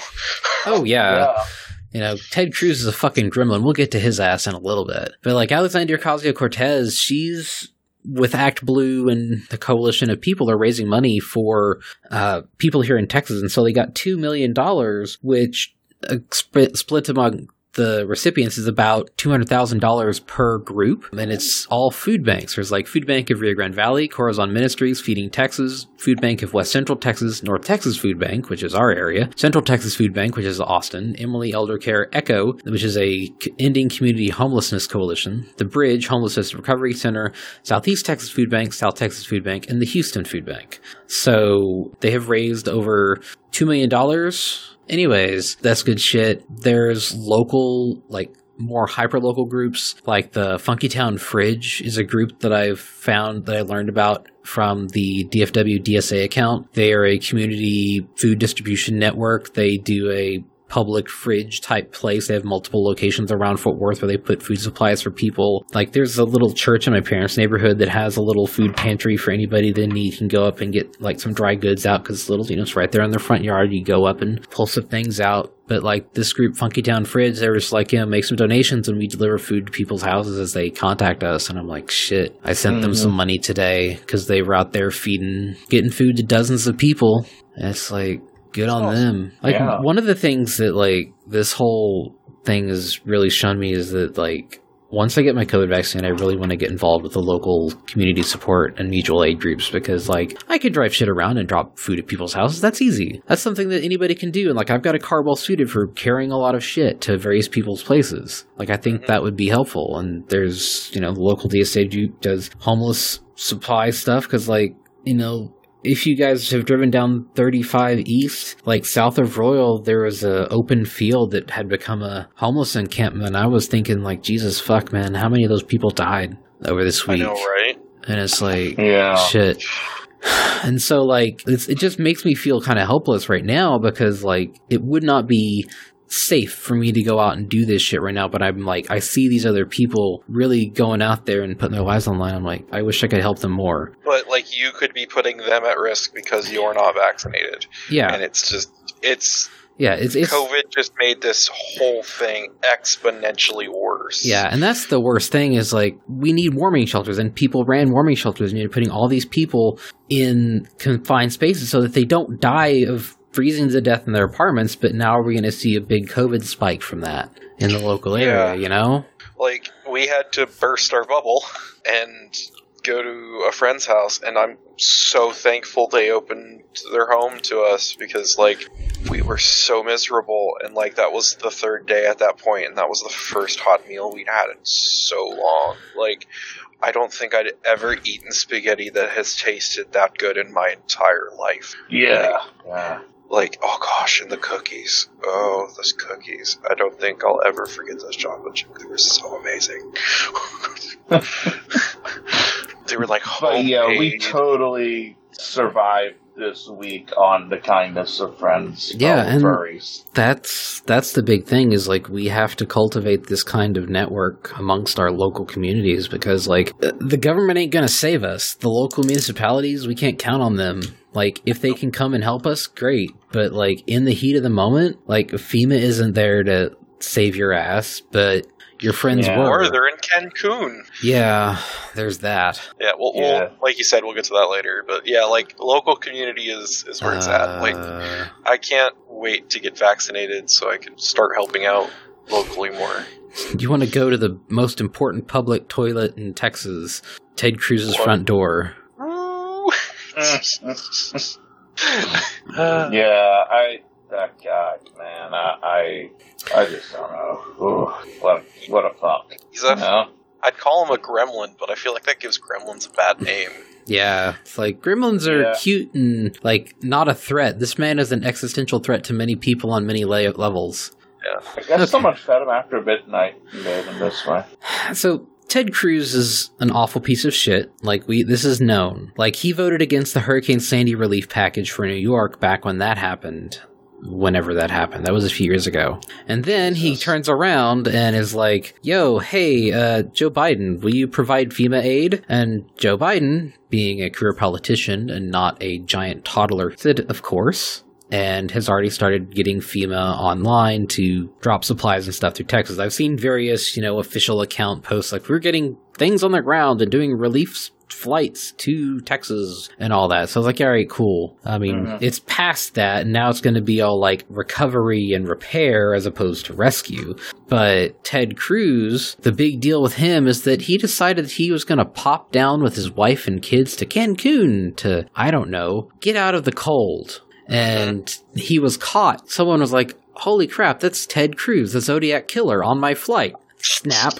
Oh, yeah. Yeah. You know, Ted Cruz is a fucking gremlin. We'll get to his ass in a little bit. But, like, Alexandria Ocasio-Cortez, she's with Act Blue and the Coalition of People are raising money for uh, people here in Texas. And so they got two million dollars, which uh, sp- split among the recipients is about two hundred thousand dollars per group. And it's all food banks. There's, like, Food Bank of Rio Grande Valley, Corazon Ministries, Feeding Texas, Food Bank of West Central Texas, North Texas Food Bank, which is our area, Central Texas Food Bank, which is Austin, Emily Elder Care Echo, which is a Ending Community Homelessness Coalition, The Bridge Homelessness Recovery Center, Southeast Texas Food Bank, South Texas Food Bank, and the Houston Food Bank. So they have raised over two million dollars. Anyways, that's good shit. There's local, like, more hyper-local groups, like the Funkytown Fridge is a group that I've found that I learned about from the D F W D S A account. They are a community food distribution network. They do a public fridge-type place. They have multiple locations around Fort Worth where they put food supplies for people. Like, there's a little church in my parents' neighborhood that has a little food pantry for anybody that need can go up and get, like, some dry goods out because, little, you know, it's right there in their front yard. You go up and pull some things out. But, like, this group, Funkytown Fridge, they're just like, you know, make some donations and we deliver food to people's houses as they contact us. And I'm like, shit, I sent mm-hmm. them some money today because they were out there feeding, getting food to dozens of people. And it's like, good on oh, them. Like, yeah. One of the things that, like, this whole thing has really shown me is that, like, once I get my COVID vaccine, I really want to get involved with the local community support and mutual aid groups because, like, I could drive shit around and drop food at people's houses. That's easy. That's something that anybody can do. And, like, I've got a car well suited for carrying a lot of shit to various people's places. Like, I think that would be helpful. And there's, you know, the local D S A group does homeless supply stuff because, like, you know, if you guys have driven down thirty-five East, like south of Royal, there was an open field that had become a homeless encampment. And I was thinking, like, Jesus fuck, man, how many of those people died over this week? I know, right? And it's like, yeah. Shit. And so, like, it's, it just makes me feel kind of helpless right now because, like, it would not be safe for me to go out and do this shit right now, but I'm like, I see these other people really going out there and putting their lives on the line. I'm like, I wish I could help them more. But, like, you could be putting them at risk because you're not vaccinated. Yeah. And it's just, it's... Yeah, it's, it's COVID just made this whole thing exponentially worse. Yeah, and that's the worst thing is, like, we need warming shelters, and people ran warming shelters, and you're putting all these people in confined spaces so that they don't die of freezing to death in their apartments, but now we're going to see a big COVID spike from that in the local area, yeah. You know? Like, we had to burst our bubble and go to a friend's house, and I'm so thankful they opened their home to us because, like, we were so miserable, and, like, that was the third day at that point, and that was the first hot meal we'd had in so long. Like, I don't think I'd ever eaten spaghetti that has tasted that good in my entire life. Yeah. Like, yeah. Like, oh gosh, and the cookies. Oh, those cookies. I don't think I'll ever forget those chocolate chip. They were so amazing. They were like homemade. But yeah, we totally survived this week on the kindness of friends. Yeah, and furries. that's that's the big thing is, like, we have to cultivate this kind of network amongst our local communities because, like, the government ain't gonna save us. The local municipalities, we can't count on them. Like, if they can come and help us, great. But, like, in the heat of the moment, like, FEMA isn't there to save your ass, but your friends yeah. were. Or they're in Cancun. Yeah, there's that. Yeah, well, yeah. We'll, like you said, we'll get to that later. But, yeah, like, local community is, is where uh, it's at. Like, I can't wait to get vaccinated so I can start helping out locally more. You want to go to the most important public toilet in Texas, Ted Cruz's what? front door. yeah, I that guy, man, I, I, I just don't know. Ooh, what, what a fuck! He's a, you know? I'd call him a gremlin, but I feel like that gives gremlins a bad name. Yeah, it's like gremlins are yeah. cute and, like, not a threat. This man is an existential threat to many people on many lay- levels. Yeah. I guess okay. So much better after midnight than this way. So Ted Cruz is an awful piece of shit. Like, we, this is known. Like, he voted against the Hurricane Sandy relief package for New York back when that happened. Whenever that happened. That was a few years ago. And then he turns around and is like, yo, hey, uh, Joe Biden, will you provide FEMA aid? And Joe Biden, being a career politician and not a giant toddler, said, of course. And has already started getting FEMA online to drop supplies and stuff through Texas. I've seen various, you know, official account posts like, we're getting things on the ground and doing relief flights to Texas and all that. So I was like, all right, cool. I mean, mm-hmm. It's past that, and now it's going to be all like recovery and repair as opposed to rescue. But Ted Cruz, the big deal with him is that he decided that he was going to pop down with his wife and kids to Cancun to, I don't know, get out of the cold. And he was caught. Someone was like, holy crap, that's Ted Cruz, the Zodiac killer, on my flight. Snap.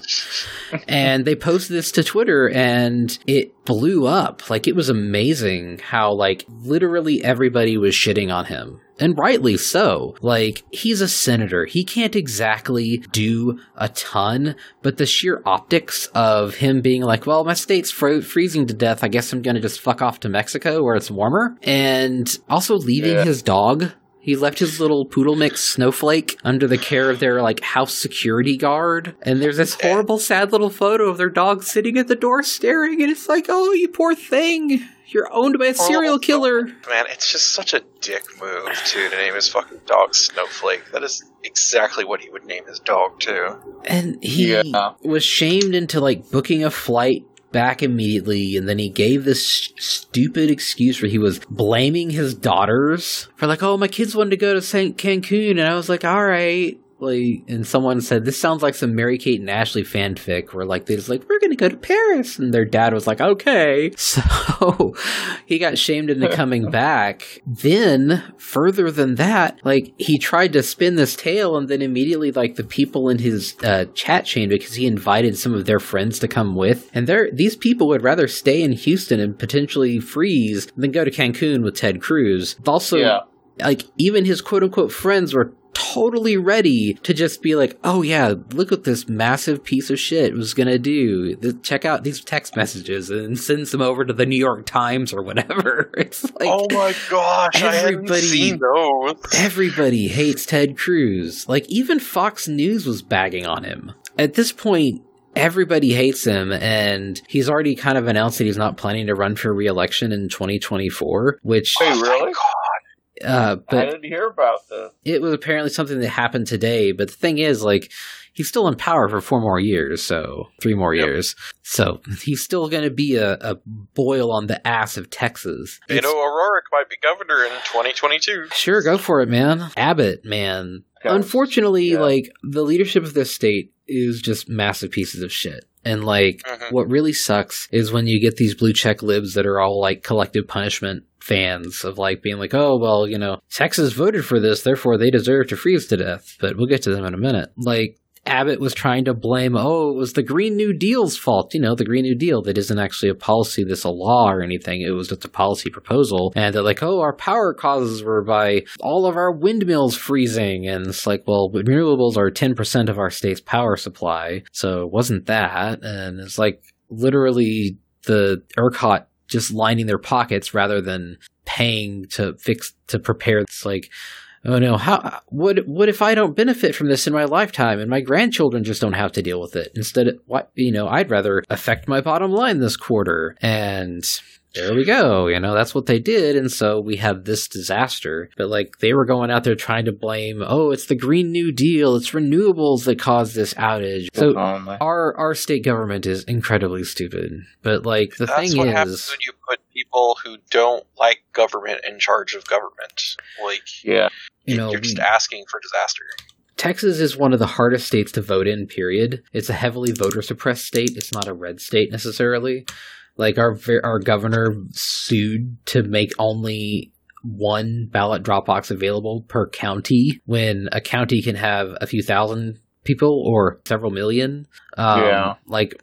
And they posted this to Twitter, and it blew up. Like, it was amazing how, like, literally everybody was shitting on him. And rightly so. Like, he's a senator. He can't exactly do a ton, but the sheer optics of him being like, well, my state's fro- freezing to death. I guess I'm going to just fuck off to Mexico where it's warmer. And also leaving yeah. his dog. He left his little poodle mix Snowflake under the care of their, like, house security guard. And there's this horrible, sad little photo of their dog sitting at the door staring. And it's like, oh, you poor thing. You're owned by a serial oh, killer. Man, it's just such a dick move, too, to name his fucking dog Snowflake. That is exactly what he would name his dog, too. And he yeah. was shamed into, like, booking a flight back immediately, and then he gave this st- stupid excuse where he was blaming his daughters for, like, oh, my kids wanted to go to Saint Cancun, and I was like, all right. Like, and someone said, this sounds like some Mary-Kate and Ashley fanfic where, like, they just like, we're going to go to Paris. And their dad was like, okay. So he got shamed into coming back. Then further than that, like, he tried to spin this tale. And then immediately, like, the people in his uh, chat chain, because he invited some of their friends to come with. And they're, these people would rather stay in Houston and potentially freeze than go to Cancun with Ted Cruz. Also, yeah. like, even his quote-unquote friends were totally ready to just be like, oh yeah, look what this massive piece of shit was gonna do. Check out these text messages and send them over to the New York Times or whatever. It's like, oh my gosh, I haven't seen those. Everybody hates Ted Cruz. Like, even Fox News was bagging on him. At this point, everybody hates him, and he's already kind of announced that he's not planning to run for re-election in twenty twenty-four, which... Hey, really? Uh, but I didn't hear about this. It was apparently something that happened today, but the thing is, like, he's still in power for four more years, so three more yep. years. So he's still going to be a, a boil on the ass of Texas. You know, O'Rourke might be governor in twenty twenty-two. Sure, go for it, man. Abbott, man. Okay. Unfortunately, yeah. like, the leadership of this state is just massive pieces of shit. And, like, mm-hmm. what really sucks is when you get these blue check libs that are all, like, collective punishment fans of, like, being like, oh, well, you know, Texas voted for this, therefore they deserve to freeze to death. But we'll get to them in a minute. Like, Abbott was trying to blame, oh, it was the Green New Deal's fault. You know, the Green New Deal, that isn't actually a policy that's a law or anything. It was just a policy proposal. And they're like, oh, our power causes were by all of our windmills freezing. And it's like, well, renewables are ten percent of our state's power supply. So it wasn't that. And it's like literally the ERCOT just lining their pockets rather than paying to fix, to prepare. It's like, oh no, how, what, what if I don't benefit from this in my lifetime and my grandchildren just don't have to deal with it? Instead of, what, you know, I'd rather affect my bottom line this quarter. And there we go. You know, that's what they did. And so we have this disaster. But, like, they were going out there trying to blame, oh, it's the Green New Deal, it's renewables that caused this outage. So um, our, our state government is incredibly stupid. But, like, the thing is, that's what happens when you put people who don't like government in charge of government. Like, yeah. You know, you're just asking for disaster. Texas is one of the hardest states to vote in, period. It's a heavily voter-suppressed state. It's not a red state, necessarily. Like, our our governor sued to make only one ballot drop box available per county when a county can have a few thousand people or several million. Um, yeah. Like,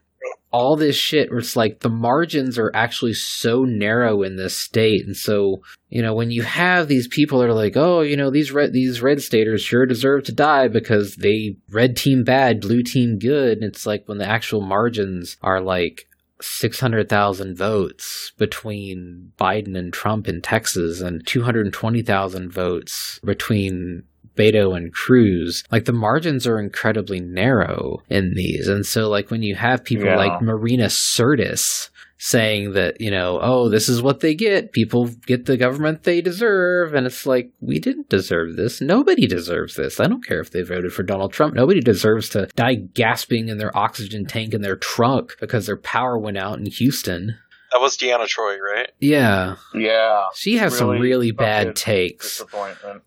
all this shit where it's like the margins are actually so narrow in this state. And so, you know, when you have these people that are like, oh, you know, these red, these red staters sure deserve to die because they red team bad, blue team good. And it's like when the actual margins are like six hundred thousand votes between Biden and Trump in Texas and two hundred twenty thousand votes between Beto and Cruz, like the margins are incredibly narrow in these. And so like when you have people yeah. like Marina Sirtis saying that, you know, oh, this is what they get. People get the government they deserve. And it's like, we didn't deserve this. Nobody deserves this. I don't care if they voted for Donald Trump. Nobody deserves to die gasping in their oxygen tank in their trunk because their power went out in Houston. That was Deanna Troi, right? Yeah. Yeah. She has really some really bad takes.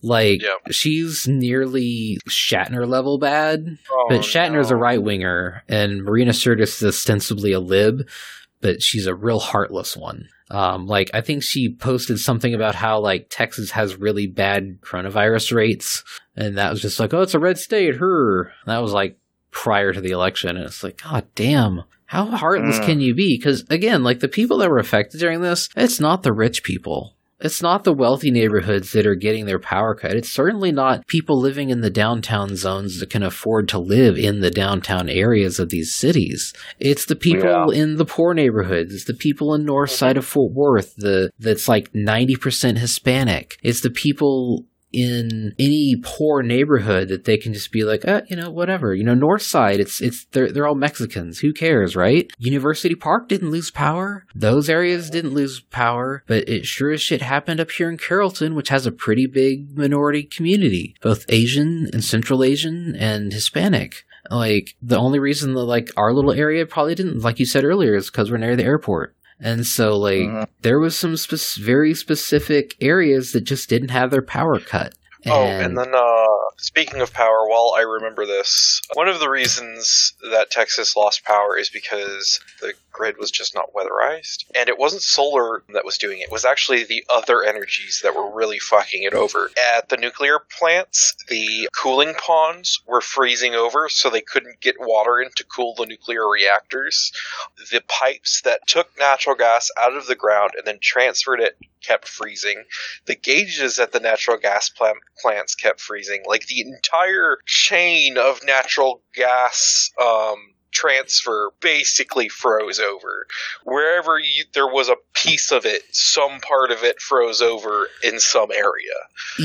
Like, yeah. she's nearly Shatner level bad. Oh, but Shatner's no. a right-winger, and Marina Sirtis is ostensibly a lib, but she's a real heartless one. Um, like, I think she posted something about how, like, Texas has really bad coronavirus rates, and that was just like, oh, it's a red state, her. And that was, like, prior to the election, and it's like, god damn. How heartless mm. can you be? Because, again, like the people that were affected during this, it's not the rich people. It's not the wealthy neighborhoods that are getting their power cut. It's certainly not people living in the downtown zones that can afford to live in the downtown areas of these cities. It's the people yeah. in the poor neighborhoods. It's the people in north side of Fort Worth the that's like ninety percent Hispanic. It's the people in any poor neighborhood that they can just be like, uh, you know, whatever, you know, north side, it's, it's, they're, they're all Mexicans. Who cares, right? University Park didn't lose power. Those areas didn't lose power, but it sure as shit happened up here in Carrollton, which has a pretty big minority community, both Asian and Central Asian and Hispanic. Like the only reason that like our little area probably didn't, like you said earlier, is because we're near the airport. And so, like, uh-huh. there was some spe- very specific areas that just didn't have their power cut. And oh, and then, uh, speaking of power, while I remember this, one of the reasons that Texas lost power is because the grid was just not weatherized. And it wasn't solar that was doing it. It was actually the other energies that were really fucking it over. At the nuclear plants, the cooling ponds were freezing over, so they couldn't get water in to cool the nuclear reactors. The pipes that took natural gas out of the ground and then transferred it kept freezing. The gauges at the natural gas plant plants kept freezing. Like the entire chain of natural gas um, transfer basically froze over. Wherever you, there was a piece of it, some part of it froze over in some area.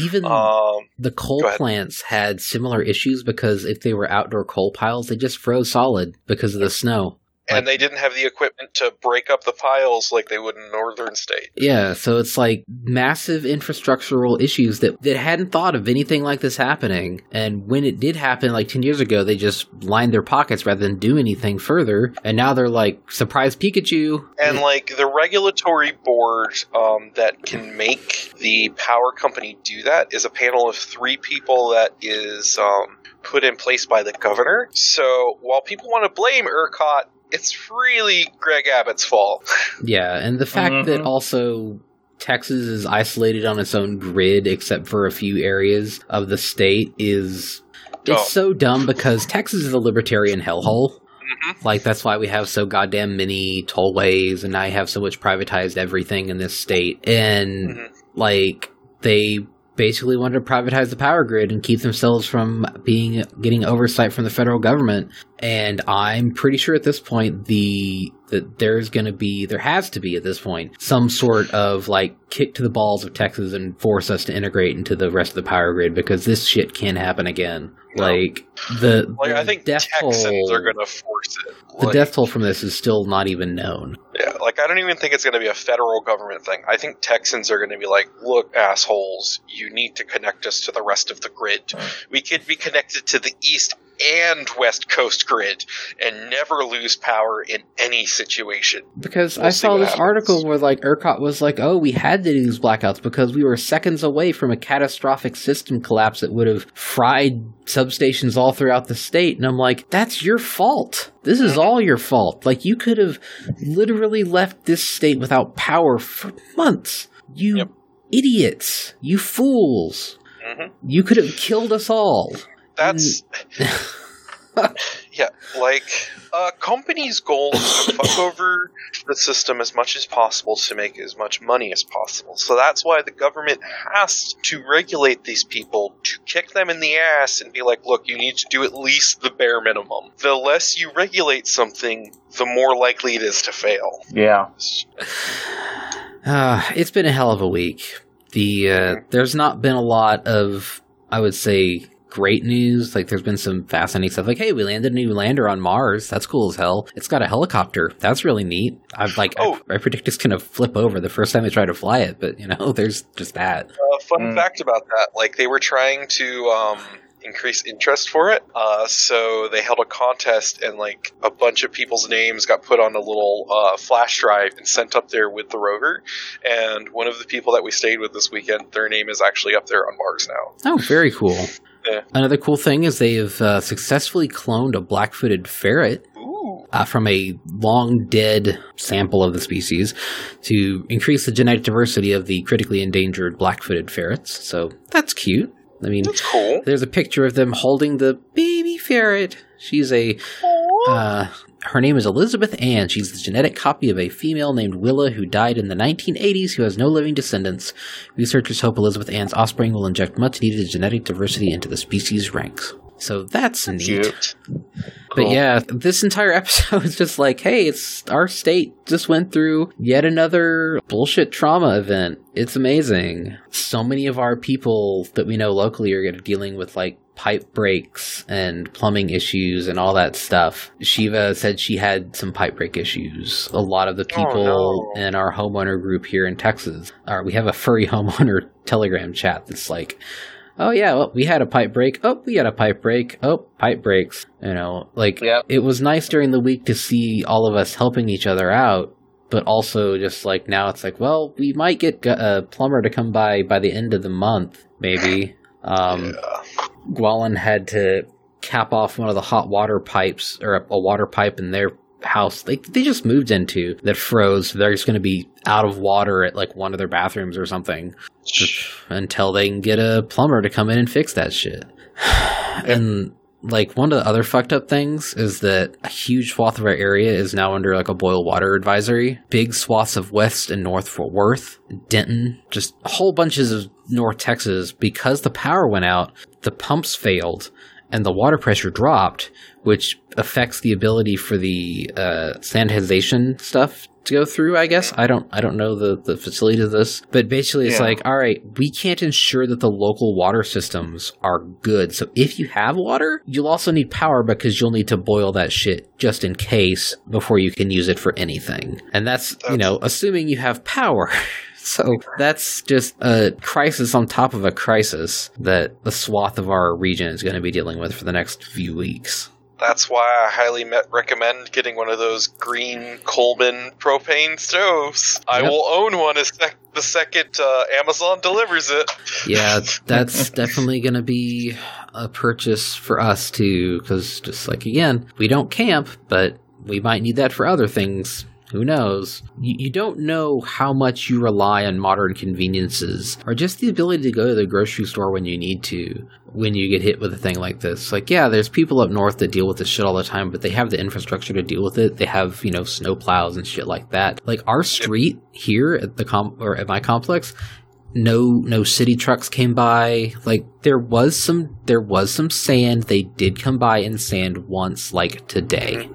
Even um, the coal plants had similar issues because if they were outdoor coal piles, they just froze solid because of the snow. Like, and they didn't have the equipment to break up the piles like they would in northern state. Yeah, so it's like massive infrastructural issues that, that hadn't thought of anything like this happening. And when it did happen like ten years ago, they just lined their pockets rather than do anything further. And now they're like, surprise Pikachu. And like the regulatory board um, that can make the power company do that is a panel of three people that is um, put in place by the governor. So while people want to blame ERCOT, it's really Greg Abbott's fault. Yeah, and the fact mm-hmm. that also Texas is isolated on its own grid except for a few areas of the state is it's oh. so dumb because Texas is a libertarian hellhole. Mm-hmm. Like, that's why we have so goddamn many tollways and I have so much privatized everything in this state. And, mm-hmm. like, they basically wanted to privatize the power grid and keep themselves from being getting oversight from the federal government. And I'm pretty sure at this point the that there's going to be there has to be at this point some sort of like kick to the balls of Texas and force us to integrate into the rest of the power grid because this shit can happen again. No. Like the, like, the I think death Texans toll, are going to force it. Like, the death toll from this is still not even known. Yeah, like I don't even think it's going to be a federal government thing. I think Texans are going to be like, look, assholes, you need to connect us to the rest of the grid. We could be connected to the east and West Coast grid and never lose power in any situation. Because we'll I saw this happens. article where like ERCOT was like, oh, we had to do these blackouts because we were seconds away from a catastrophic system collapse that would have fried substations all throughout the state. And I'm like, that's your fault. This is all your fault. Like you could have literally left this state without power for months. You yep. idiots. You fools. Mm-hmm. You could have killed us all. That's Yeah, like, uh, company's goal is to fuck over the system as much as possible to make as much money as possible. So that's why the government has to regulate these people, to kick them in the ass and be like, look, you need to do at least the bare minimum. The less you regulate something, the more likely it is to fail. Yeah. Uh, it's been a hell of a week. The uh, there's not been a lot of, I would say, great news. Like, there's been some fascinating stuff. Like, hey, we landed a new lander on Mars. That's cool as hell. It's got a helicopter. That's really neat. I'm like, oh. I, I predict it's going to flip over the first time they try to fly it. But, you know, there's just that. Uh, fun mm. fact about that. Like, they were trying to... Um... increase interest for it, uh, so they held a contest, and like a bunch of people's names got put on a little uh, flash drive and sent up there with the rover, and one of the people that we stayed with this weekend, their name is actually up there on Mars now. Oh, very cool. Yeah. Another cool thing is they have uh, successfully cloned a black-footed ferret uh, from a long-dead sample of the species to increase the genetic diversity of the critically endangered black-footed ferrets, so that's cute. I mean, that's cool. There's a picture of them holding the baby ferret. She's a, uh, her name is Elizabeth Ann. She's the genetic copy of a female named Willa who died in the nineteen eighties who has no living descendants. Researchers hope Elizabeth Ann's offspring will inject much needed genetic diversity into the species ranks. So that's neat. Cute. Cool. But yeah, this entire episode is just like, hey, it's our state just went through yet another bullshit trauma event. It's amazing. So many of our people that we know locally are dealing with like pipe breaks and plumbing issues and all that stuff. Shiva said she had some pipe break issues. A lot of the people oh, no. in our homeowner group here in Texas, or we have a furry homeowner Telegram chat that's like, oh, yeah, well, we had a pipe break. Oh, we had a pipe break. Oh, pipe breaks. You know, like, yep. It was nice during the week to see all of us helping each other out, but also just, like, now it's like, well, we might get a plumber to come by by the end of the month, maybe. Um, yeah. Gwalin had to cap off one of the hot water pipes, or a, a water pipe in their house they, they just moved into that froze. They're just going to be out of water at like one of their bathrooms or something until they can get a plumber to come in and fix that shit. And like one of the other fucked up things is that a huge swath of our area is now under like a boil water advisory. Big swaths of West and North Fort Worth, Denton, just whole bunches of North Texas, because the power went out, the pumps failed and the water pressure dropped, which affects the ability for the uh, sanitization stuff to go through, I guess. I don't I don't know the, the facility of this. But basically it's yeah. like, all right, we can't ensure that the local water systems are good. So if you have water, you'll also need power because you'll need to boil that shit just in case before you can use it for anything. And that's, that's- you know, assuming you have power. So that's just a crisis on top of a crisis that the swath of our region is going to be dealing with for the next few weeks. That's why I highly met- recommend getting one of those green Coleman propane stoves. Yep. I will own one as sec- the second uh, Amazon delivers it. Yeah, that's definitely going to be a purchase for us, too, because just like, again, we don't camp, but we might need that for other things. Who knows? You, you don't know how much you rely on modern conveniences or just the ability to go to the grocery store when you need to when you get hit with a thing like this. Like, yeah, there's people up north that deal with this shit all the time, but they have the infrastructure to deal with it. They have, you know, snow plows and shit like that. Like, our street here at the com- or at my complex, no no city trucks came by. Like, there was some there was some sand. They did come by and sand once, like today,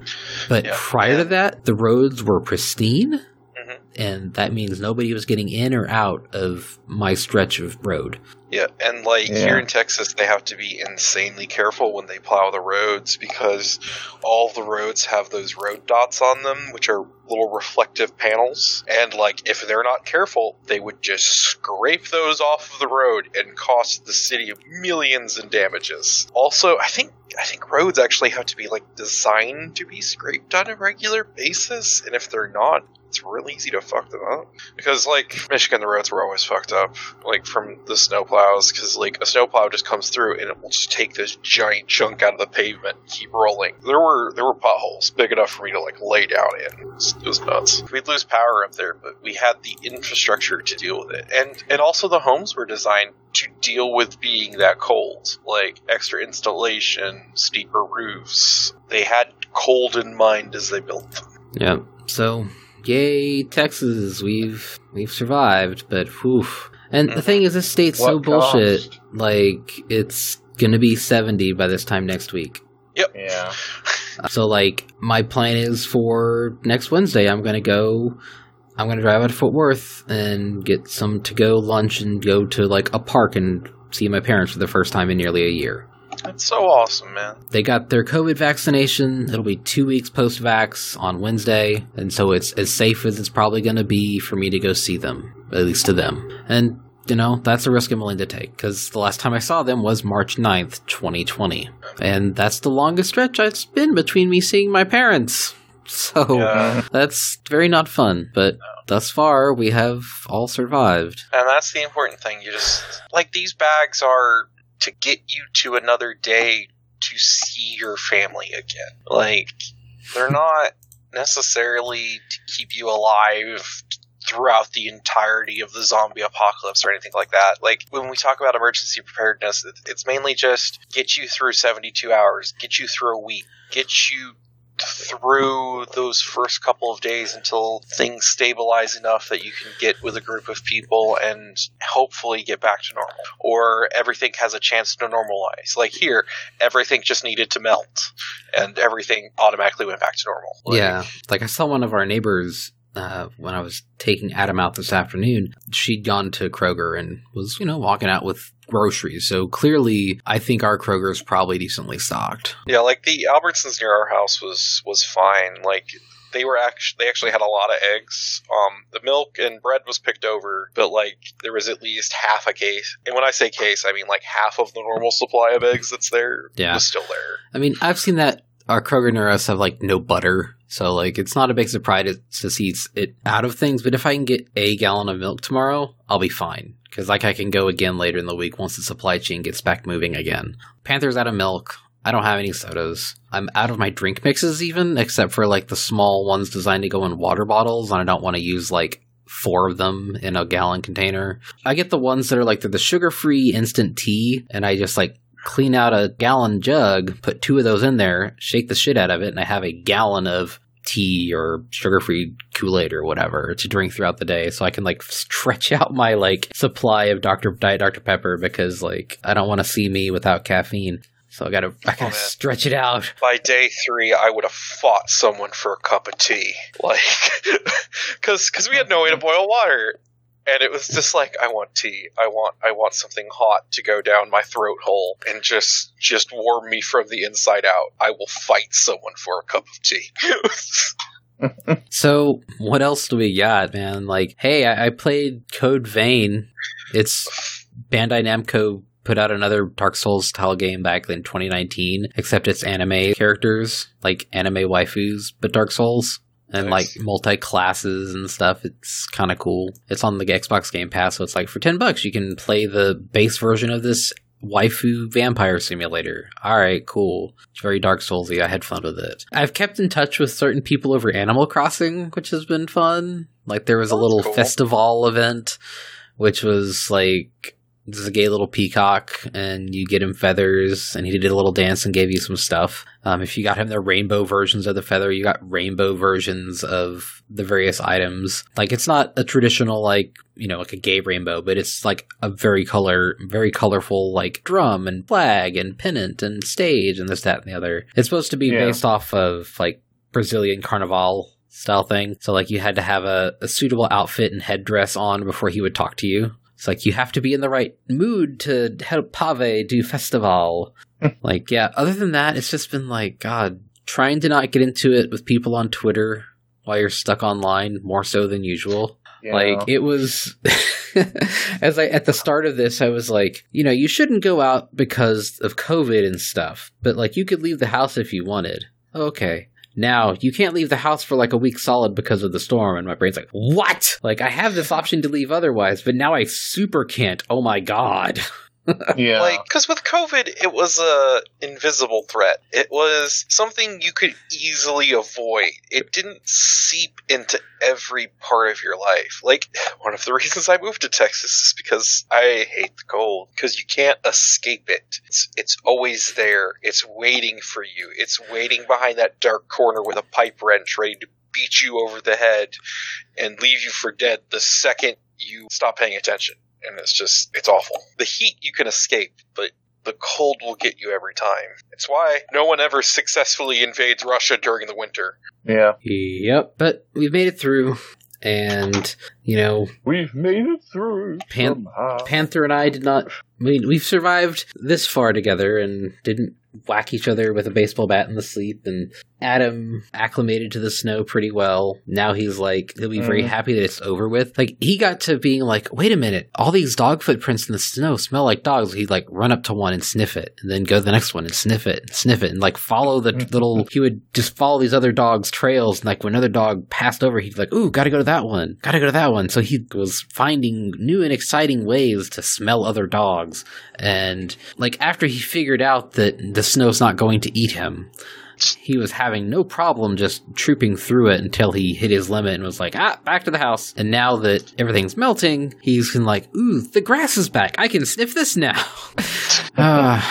but yeah. prior to that the roads were pristine, mm-hmm. and that means nobody was getting in or out of my stretch of road. Yeah, and like yeah. here in Texas, they have to be insanely careful when they plow the roads because all the roads have those road dots on them, which are little reflective panels. And like, if they're not careful, they would just scrape those off of the road and cost the city millions in damages. Also, I think I think roads actually have to be like designed to be scraped on a regular basis, and if they're not, it's real easy to fuck them up. Because, like, Michigan, the roads were always fucked up, like, from the snowplows, because, like, a snowplow just comes through and it will just take this giant chunk out of the pavement and keep rolling. There were there were potholes big enough for me to, like, lay down in. It was, it was nuts. We'd lose power up there, but we had the infrastructure to deal with it. And, and also the homes were designed to deal with being that cold. Like, extra installation, steeper roofs. They had cold in mind as they built them. Yeah, so... Yay, Texas, we've we've survived, but whew. And the thing is, this state's what so bullshit, cost? Like, it's gonna be seventy by this time next week. Yep. Yeah. So, like, my plan is for next Wednesday, I'm gonna go, I'm gonna drive out to Fort Worth and get some to-go lunch and go to, like, a park and see my parents for the first time in nearly a year. That's so awesome, man. They got their COVID vaccination. It'll be two weeks post-vax on Wednesday, and so it's as safe as it's probably going to be for me to go see them, at least to them. And, you know, that's a risk I'm willing to take, because the last time I saw them was March ninth, twenty twenty. And that's the longest stretch it's been between me seeing my parents. So yeah. That's very not fun, but... Thus far, we have all survived. And that's the important thing. You just... Like, these bags are... to get you to another day to see your family again. Like, they're not necessarily to keep you alive throughout the entirety of the zombie apocalypse or anything like that. Like, when we talk about emergency preparedness, it's mainly just get you through seventy-two hours, get you through a week, get you through those first couple of days until things stabilize enough that you can get with a group of people and hopefully get back to normal, or everything has a chance to normalize. Like here, everything just needed to melt and everything automatically went back to normal. Like, yeah. Like I saw one of our neighbors uh, when I was taking Adam out this afternoon. She'd gone to Kroger and was, you know, walking out with groceries, so clearly I think our Kroger's probably decently stocked. Yeah, like the Albertsons near our house was was fine. Like they were actually they actually had a lot of eggs. Um, the milk and bread was picked over, but like there was at least half a case. And when I say case, I mean like half of the normal supply of eggs that's there yeah. was still there. I mean, I've seen that our Kroger near us have like no butter. So, like, it's not a big surprise to see it out of things, but if I can get a gallon of milk tomorrow, I'll be fine. Because, like, I can go again later in the week once the supply chain gets back moving again. Panther's out of milk. I don't have any sodas. I'm out of my drink mixes even, except for, like, the small ones designed to go in water bottles, and I don't want to use, like, four of them in a gallon container. I get the ones that are, like, they're the sugar-free instant tea, and I just, like, clean out a gallon jug, put two of those in there, shake the shit out of it, and I have a gallon of tea or sugar-free Kool-Aid or whatever to drink throughout the day, so I can like stretch out my like supply of Doctor Diet Doctor Pepper, because like I don't want to see me without caffeine. So I gotta I gotta oh, stretch it out. By day three, I would have fought someone for a cup of tea, like because because we had no way to boil water. And it was just like, I want tea. I want I want something hot to go down my throat hole and just just warm me from the inside out. I will fight someone for a cup of tea. So, what else do we got, man? Like, hey, I, I played Code Vein. It's Bandai Namco put out another Dark Souls style game back in twenty nineteen, except it's anime characters, like anime waifus, but Dark Souls. And, nice. Like, multi-classes and stuff. It's kind of cool. It's on the Xbox Game Pass, so it's like, for ten bucks, you can play the base version of this waifu vampire simulator. All right, cool. It's very Dark Souls-y. I had fun with it. I've kept in touch with certain people over Animal Crossing, which has been fun. Like, there was a little cool festival event, which was, like... This is a gay little peacock, and you get him feathers, and he did a little dance and gave you some stuff. Um, if you got him the rainbow versions of the feather, you got rainbow versions of the various items. Like, it's not a traditional, like, you know, like a gay rainbow, but it's like a very color, very colorful, like, drum and flag and pennant and stage and this, that, and the other. It's supposed to be yeah. based off of, like, Brazilian carnival style thing. So, like, you had to have a, a suitable outfit and headdress on before he would talk to you. It's like, you have to be in the right mood to help Pave do festival. Like, yeah, other than that, it's just been like, God, trying to not get into it with people on Twitter while you're stuck online more so than usual. Yeah. Like, it was... as I at the start of this, I was like, you know, you shouldn't go out because of COVID and stuff, but, like, you could leave the house if you wanted. Okay. Now, you can't leave the house for like a week solid because of the storm. And my brain's like, what? Like, I have this option to leave otherwise, but now I super can't. Oh my God. Yeah. Like, because with COVID, it was an invisible threat. It was something you could easily avoid. It didn't seep into every part of your life. Like, one of the reasons I moved to Texas is because I hate the cold. Because you can't escape it. It's, it's always there. It's waiting for you. It's waiting behind that dark corner with a pipe wrench ready to beat you over the head and leave you for dead the second you stop paying attention. And it's just, it's awful. The heat you can escape, but the cold will get you every time. It's why no one ever successfully invades Russia during the winter. Yeah. Yep. But we've made it through. And, you know... We've made it through. Pan- Panther and I did not... I mean, we've survived this far together and didn't whack each other with a baseball bat in the sleep. And Adam acclimated to the snow pretty well. Now he's like, he'll be very mm. happy that it's over with. Like, he got to being like, wait a minute, all these dog footprints in the snow smell like dogs. He'd like run up to one and sniff it and then go to the next one and sniff it and sniff it and like follow the little, he would just follow these other dogs' trails. And like when another dog passed over, he'd like, ooh, gotta go to that one. Gotta go to that one. So he was finding new and exciting ways to smell other dogs. And, like, after he figured out that the snow's not going to eat him, he was having no problem just trooping through it until he hit his limit and was like, ah, back to the house. And now that everything's melting, he's like, ooh, the grass is back. I can sniff this now. uh,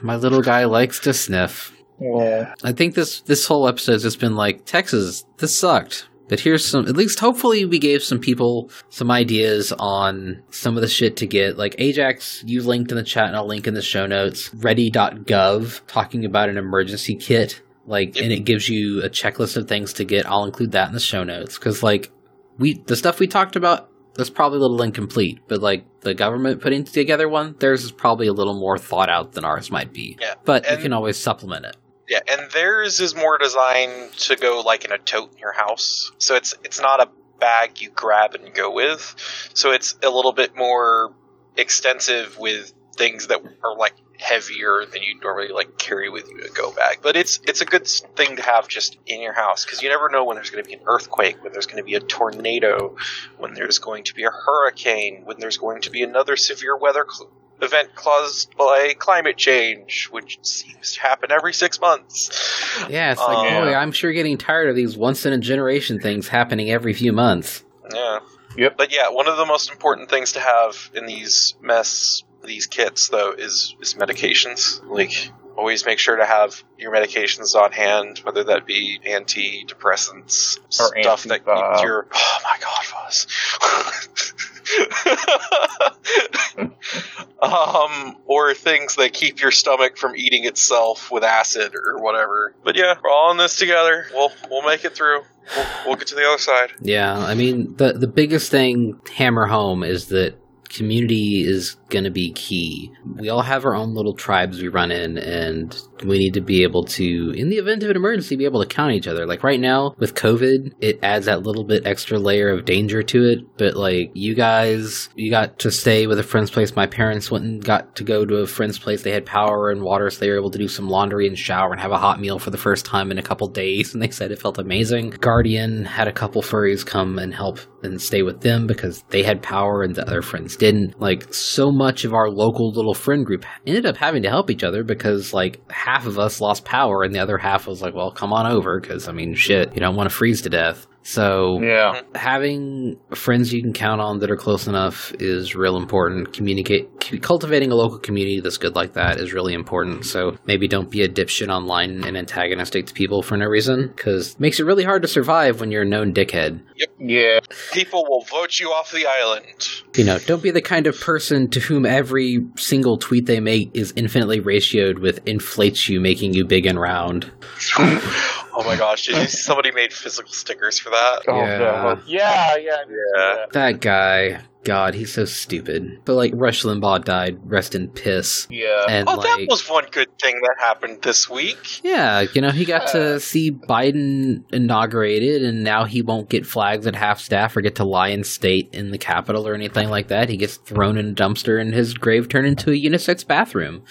my little guy likes to sniff. Yeah. I think this, this whole episode has just been like, Texas, this sucked. But here's some, at least hopefully we gave some people some ideas on some of the shit to get. Like Ajax, you linked in the chat and I'll link in the show notes, ready dot gov, talking about an emergency kit. Like, and it gives you a checklist of things to get. I'll include that in the show notes. Because, like, we the stuff we talked about, that's probably a little incomplete. But, like, the government putting together one, theirs is probably a little more thought out than ours might be. Yeah. But and- you can always supplement it. Yeah, and theirs is more designed to go, like, in a tote in your house. So it's it's not a bag you grab and go with. So it's a little bit more extensive with things that are, like, heavier than you'd normally, like, carry with you in a go bag. But it's it's a good thing to have just in your house, because you never know when there's going to be an earthquake, when there's going to be a tornado, when there's going to be a hurricane, when there's going to be another severe weather cl- event caused by climate change, which seems to happen every six months. Yeah, it's like, um, boy, I'm sure getting tired of these once-in-a-generation things happening every few months. Yeah. Yep. But yeah, one of the most important things to have in these mess, these kits, though, is, is medications. Like, always make sure to have your medications on hand, whether that be antidepressants, or stuff anti- that uh, you're... Oh, my God, Voss. um, or things that keep your stomach from eating itself with acid or whatever. But yeah, we're all in this together. We'll we'll make it through. We'll, we'll get to the other side. Yeah, I mean, the the biggest thing to hammer home is that community is going to be key. We all have our own little tribes we run in, and we need to be able to, in the event of an emergency, be able to count each other. Like right now with COVID, it adds that little bit extra layer of danger to it. But like you guys, you got to stay with a friend's place. My parents went and got to go to a friend's place. They had power and water, so they were able to do some laundry and shower and have a hot meal for the first time in a couple days. And they said it felt amazing. Guardian had a couple furries come and help and stay with them because they had power and the other friends didn't. Like so much. Much of our local little friend group ended up having to help each other because like half of us lost power and the other half was like, well, come on over because I mean shit, you don't want to freeze to death. So yeah. Having friends you can count on that are close enough is real important. Communicate cultivating a local community that's good like that is really important. So maybe don't be a dipshit online and antagonistic to people for no reason, because it makes it really hard to survive when you're a known dickhead. Yep. Yeah. People will vote you off the island. You know, don't be the kind of person to whom every single tweet they make is infinitely ratioed with inflates you, making you big and round. Oh my gosh, did you see somebody made physical stickers for that? Oh, yeah. Yeah, yeah, yeah, yeah. That guy, God, he's so stupid. But like, Rush Limbaugh died, rest in piss. Yeah. And oh, like, that was one good thing that happened this week. Yeah, you know, he got yeah. to see Biden inaugurated, and now he won't get flags at half-staff or get to lie in state in the Capitol or anything like that. He gets thrown in a dumpster and his grave turned into a unisex bathroom.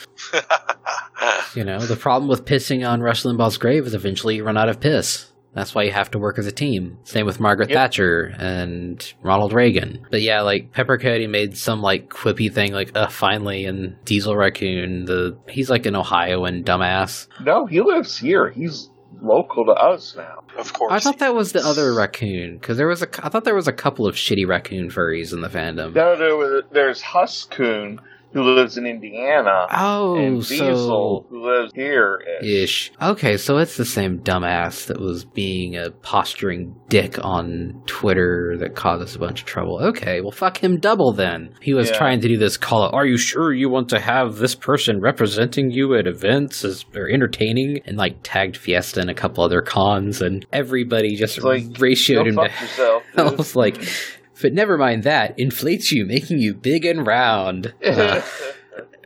You know, the problem with pissing on Rush Limbaugh's grave is eventually you run out of piss. That's why you have to work as a team. Same with Margaret yep. Thatcher and Ronald Reagan. But yeah, like, Pepper Coyote made some, like, quippy thing, like, uh, finally, and Diesel Raccoon, the he's, like, an Ohioan dumbass. No, he lives here. He's local to us now. Of course. I thought that was the other raccoon, because there was a, I thought there was a couple of shitty raccoon furries in the fandom. No, there was, there's Huskoon, who lives in Indiana. Oh, and Diesel, so... who lives here. Ish. Okay, so it's the same dumbass that was being a posturing dick on Twitter that caused us a bunch of trouble. Okay, well, fuck him double then. He was yeah. trying to do this call out, are you sure you want to have this person representing you at events as or entertaining? And, like, tagged Fiesta and a couple other cons, and everybody just it's like, ratioed him fuck to yourself, I was like... But never mind that, inflates you, making you big and round. Uh,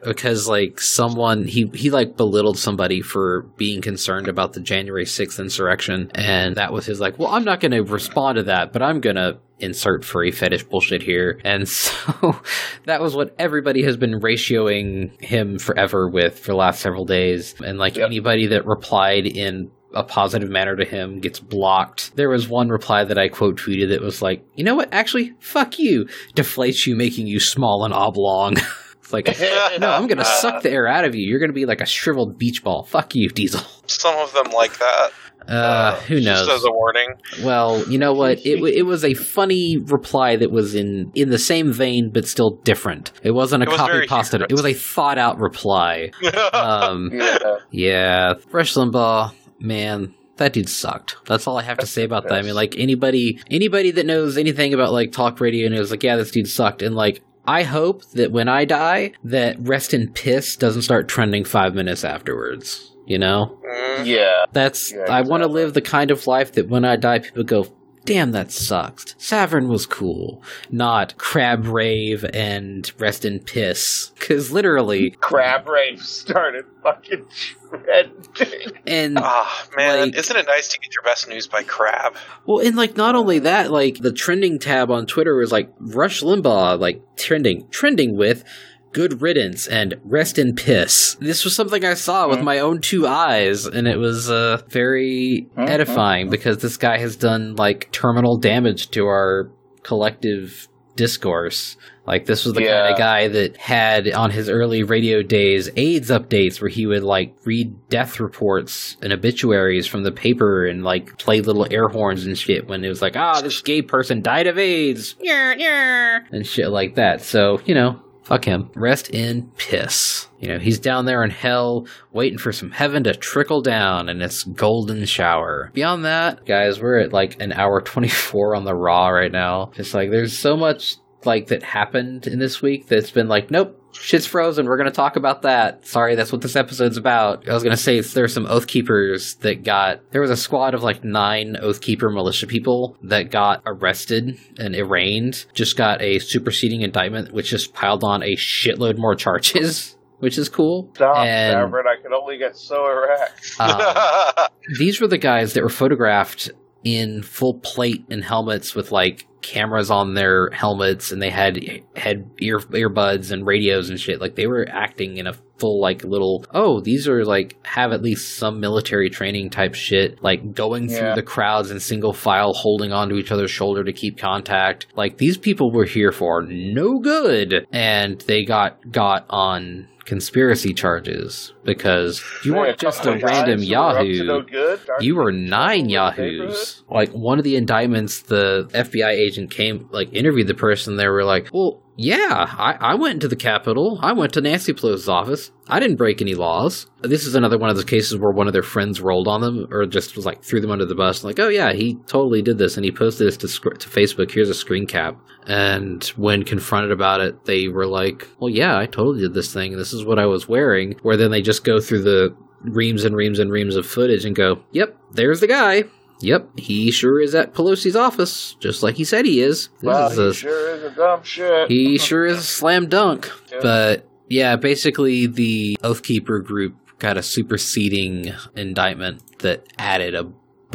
because, like, someone, he, he, like, belittled somebody for being concerned about the January sixth insurrection. And that was his, like, well, I'm not going to respond to that, but I'm going to insert furry fetish bullshit here. And so that was what everybody has been ratioing him forever with for the last several days. And, like, yep. anybody that replied in a positive manner to him gets blocked. There was one reply that I quote tweeted that was like, you know what, actually, fuck you. Deflates you, making you small and oblong. It's like, no, I'm going to suck the air out of you. You're going to be like a shriveled beach ball. Fuck you, Diesel. Some of them like that. Uh, uh, who knows? Just as a warning. Well, you know what? It it was a funny reply that was in, in the same vein, but still different. It wasn't a copy pasta. It was a thought out reply. um, yeah. yeah. Rush Limbaugh. Man, that dude sucked. That's all I have to say about that. I mean, like, anybody anybody that knows anything about, like, talk radio knows, like, yeah, this dude sucked. And, like, I hope that when I die, that rest in piss doesn't start trending five minutes afterwards, you know? Yeah. That's, yeah, exactly. I want to live the kind of life that when I die, people go, damn, that sucks. Savern was cool. Not Crab Rave and Rest in Piss. Because literally... Crab Rave started fucking trending. And... Ah, oh, man. Like, isn't it nice to get your best news by Crab? Well, and, like, not only that, like, the trending tab on Twitter was, like, Rush Limbaugh, like, trending. Trending with... Good riddance and rest in piss. This was something I saw with my own two eyes, and it was uh, very edifying because this guy has done, like, terminal damage to our collective discourse. Like, this was the yeah. kind of guy that had, on his early radio days, AIDS updates where he would, like, read death reports and obituaries from the paper and, like, play little air horns and shit when it was like, ah, oh, this gay person died of AIDS. Yeah, yeah. And shit like that. So, you know. Fuck him. Rest in piss. You know, he's down there in hell waiting for some heaven to trickle down in its golden shower. Beyond that, guys, we're at like an hour twenty-four on the Raw right now. It's like there's so much like that happened in this week that's been like, nope, shit's frozen. We're going to talk about that. Sorry, that's what this episode's about. I was going to say there's some Oath Keepers that got... There was a squad of like nine Oath Keeper militia people that got arrested and arraigned. Just got a superseding indictment, which just piled on a shitload more charges, which is cool. Stop, Everett. I could only get so erect. um, these were the guys that were photographed in full plate and helmets with like cameras on their helmets, and they had had ear earbuds and radios and shit. Like, they were acting in a full like little, oh, these are like have at least some military training type shit, like going yeah. through the crowds in single file, holding onto each other's shoulder to keep contact. Like, these people were here for no good, and they got got on conspiracy charges because you weren't just a random Yahoo. No good, you were nine Yahoos. Like, one of the indictments, the F B I agent came, like, interviewed the person. They were like, well, yeah, I, I went to the Capitol. I went to Nancy Pelosi's office. I didn't break any laws. This is another one of those cases where one of their friends rolled on them or just was like threw them under the bus. Like, oh yeah, he totally did this. And he posted this to, to Facebook. Here's a screen cap. And when confronted about it, they were like, well, yeah, I totally did this thing. This is what I was wearing. Where then they just go through the reams and reams and reams of footage and go, yep, there's the guy. Yep, he sure is at Pelosi's office, just like he said he is. This wow, is a, he sure is a dumb shit. He sure is a slam dunk. Yeah. But, yeah, basically the Oathkeeper group got a superseding indictment that added a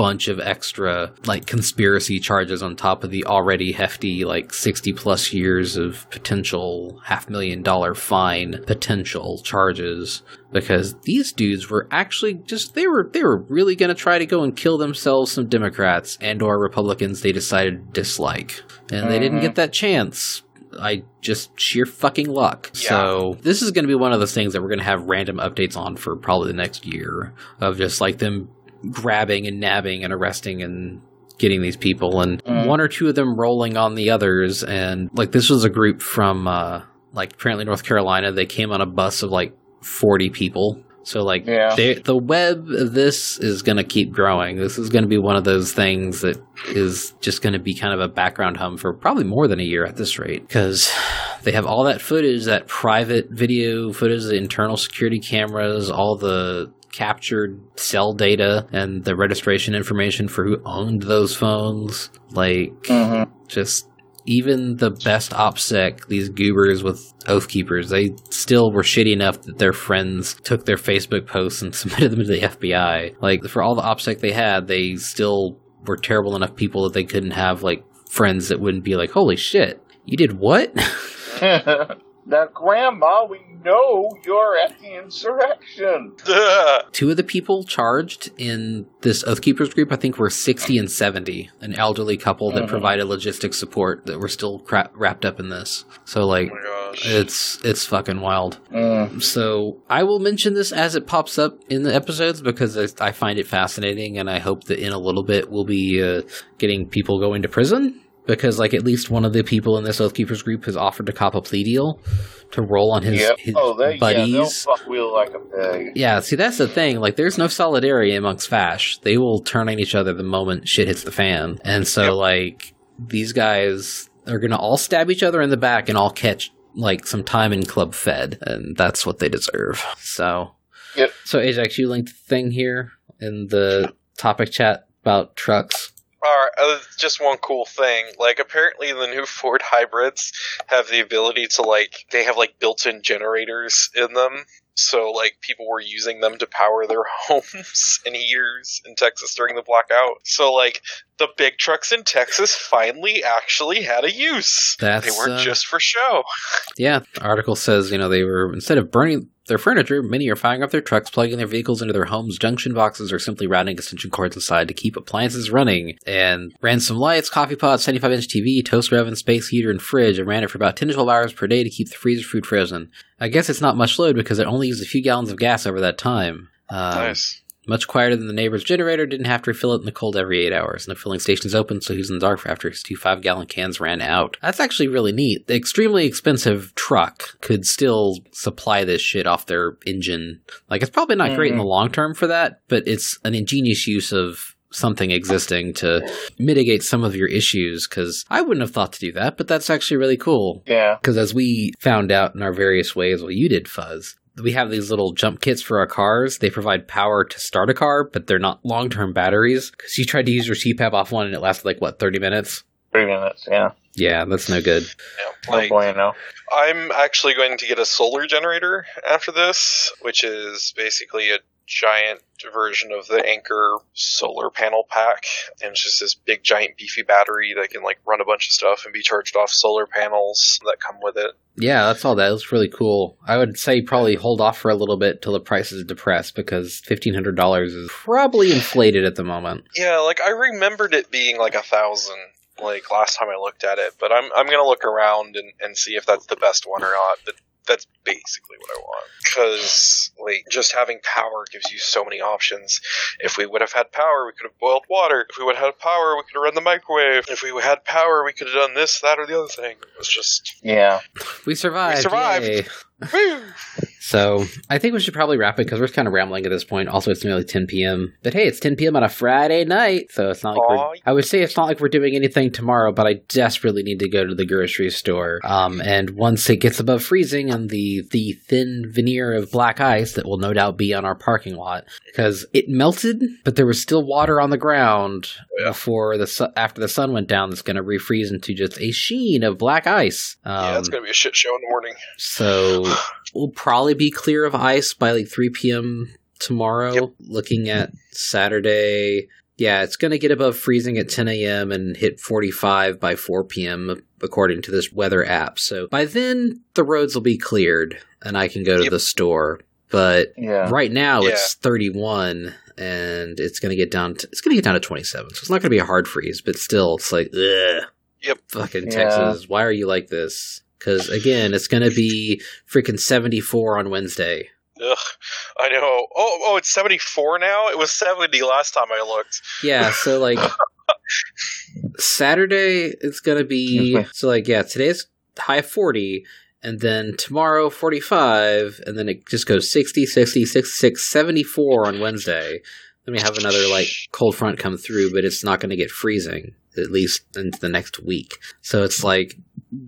bunch of extra, like, conspiracy charges on top of the already hefty, like, sixty plus years of potential half million dollar fine potential charges, because these dudes were actually just, they were, they were really going to try to go and kill themselves some Democrats and or Republicans they decided to dislike. And mm-hmm. they didn't get that chance. I just sheer fucking luck. Yeah. So this is going to be one of those things that we're going to have random updates on for probably the next year of just like them grabbing and nabbing and arresting and getting these people and mm. one or two of them rolling on the others. And like, this was a group from uh, like apparently North Carolina. They came on a bus of like forty people. So like yeah. they, the web of this is going to keep growing. This is going to be one of those things that is just going to be kind of a background hum for probably more than a year at this rate, because they have all that footage, that private video footage, the internal security cameras, all the captured cell data and the registration information for who owned those phones. Like mm-hmm. just even the best OPSEC, these goobers with Oath Keepers, they still were shitty enough that their friends took their Facebook posts and submitted them to the F B I. Like, for all the OPSEC they had, they still were terrible enough people that they couldn't have, like, friends that wouldn't be like, holy shit, you did what? Now, Grandma, we know you're at the insurrection. Duh. Two of the people charged in this Oath Keepers group, I think, were sixty and seventy, an elderly couple that mm-hmm. provided logistic support that were still crap- wrapped up in this. So, like, oh it's it's fucking wild. Mm. So I will mention this as it pops up in the episodes because I, I find it fascinating, and I hope that in a little bit we'll be uh, getting people going to prison. Because, like, at least one of the people in this Oath Keepers group has offered to cop a plea deal to roll on his, yep. his oh, they, buddies. Yeah, they'll fuck wheel like a pig. Yeah, see, that's the thing. Like, there's no solidarity amongst F A S H. They will turn on each other the moment shit hits the fan. And so, yep. like, these guys are going to all stab each other in the back and all catch, like, some time in Club Fed. And that's what they deserve. So, yep. So, Ajax, you linked the thing here in the topic chat about trucks. All right, uh, just one cool thing. Like, apparently the new Ford hybrids have the ability to, like, they have, like, built-in generators in them. So, like, people were using them to power their homes and heaters in Texas during the blackout. So, like, the big trucks in Texas finally actually had a use. That's, they weren't uh, just for show. Yeah, the article says, you know, they were, instead of burning their furniture, many are firing up their trucks, plugging their vehicles into their homes' junction boxes, or simply routing extension cords inside to keep appliances running. And ran some lights, coffee pots, seventy-five inch T V, toaster oven, space heater, and fridge, and ran it for about ten to twelve hours per day to keep the freezer food frozen. I guess it's not much load because it only used a few gallons of gas over that time. Um, nice. Much quieter than the neighbor's generator, didn't have to refill it in the cold every eight hours. And the filling station is open, so he was in the dark after his two five-gallon cans ran out. That's actually really neat. The extremely expensive truck could still supply this shit off their engine. Like, it's probably not mm-hmm. great in the long term for that, but it's an ingenious use of something existing to mitigate some of your issues, because I wouldn't have thought to do that, but that's actually really cool. Yeah. Because as we found out in our various ways, well, you did, Fuzz, we have these little jump kits for our cars. They provide power to start a car, but they're not long-term batteries. Because you tried to use your C PAP off one, and it lasted, like, what, thirty minutes? thirty minutes, yeah. Yeah, that's no good. Yeah, like, oh, boy, no. I'm actually going to get a solar generator after this, which is basically a giant version of the Anker solar panel pack, and it's just this big, giant, beefy battery that can, like, run a bunch of stuff and be charged off solar panels that come with it. Yeah, that's all that. It's really cool. I would say probably hold off for a little bit till the price is depressed, because fifteen hundred dollars is probably inflated at the moment. Yeah, like, I remembered it being, like, a thousand. Like, last time I looked at it, but I'm I'm gonna look around and, and see if that's the best one or not. But that's basically what I want, because like just having power gives you so many options. If we would have had power, we could have boiled water. If we would have had power, we could have run the microwave. If we had power, we could have done this, that, or the other thing. It was just yeah, we survived. We survived. Woo! So I think we should probably wrap it because we're kind of rambling at this point. Also, it's nearly ten p.m. But hey, it's ten p.m. on a Friday night, so it's not like we're, I would say it's not like we're doing anything tomorrow. But I desperately need to go to the grocery store. Um, and once it gets above freezing and the the thin veneer of black ice that will no doubt be on our parking lot, because it melted, but there was still water on the ground before the su- after the sun went down. That's going to refreeze into just a sheen of black ice. Um, yeah, it's going to be a shit show in the morning. So. We'll probably be clear of ice by like three p.m. tomorrow. Yep. Looking at Saturday, Yeah, it's going to get above freezing at ten a.m. and hit forty-five by four p.m., according to this weather app. So by then, the roads will be cleared, and I can go to yep. the store. But yeah. right now, yeah. it's thirty-one, and it's going to get down to, it's going to get down to twenty-seven. So it's not going to be a hard freeze, but still, it's like, ugh. Yep. Fucking yeah. Texas, why are you like this? Because, again, it's going to be freaking seventy-four on Wednesday. Ugh, I know. Oh, oh, it's seventy-four now? It was seventy last time I looked. Yeah, so, like, Saturday, it's going to be... So, like, yeah, today's high forty, and then tomorrow, forty-five, and then it just goes sixty, sixty, sixty-six, seventy-four on Wednesday. Then we have another, like, cold front come through, but it's not going to get freezing, at least into the next week. So it's like...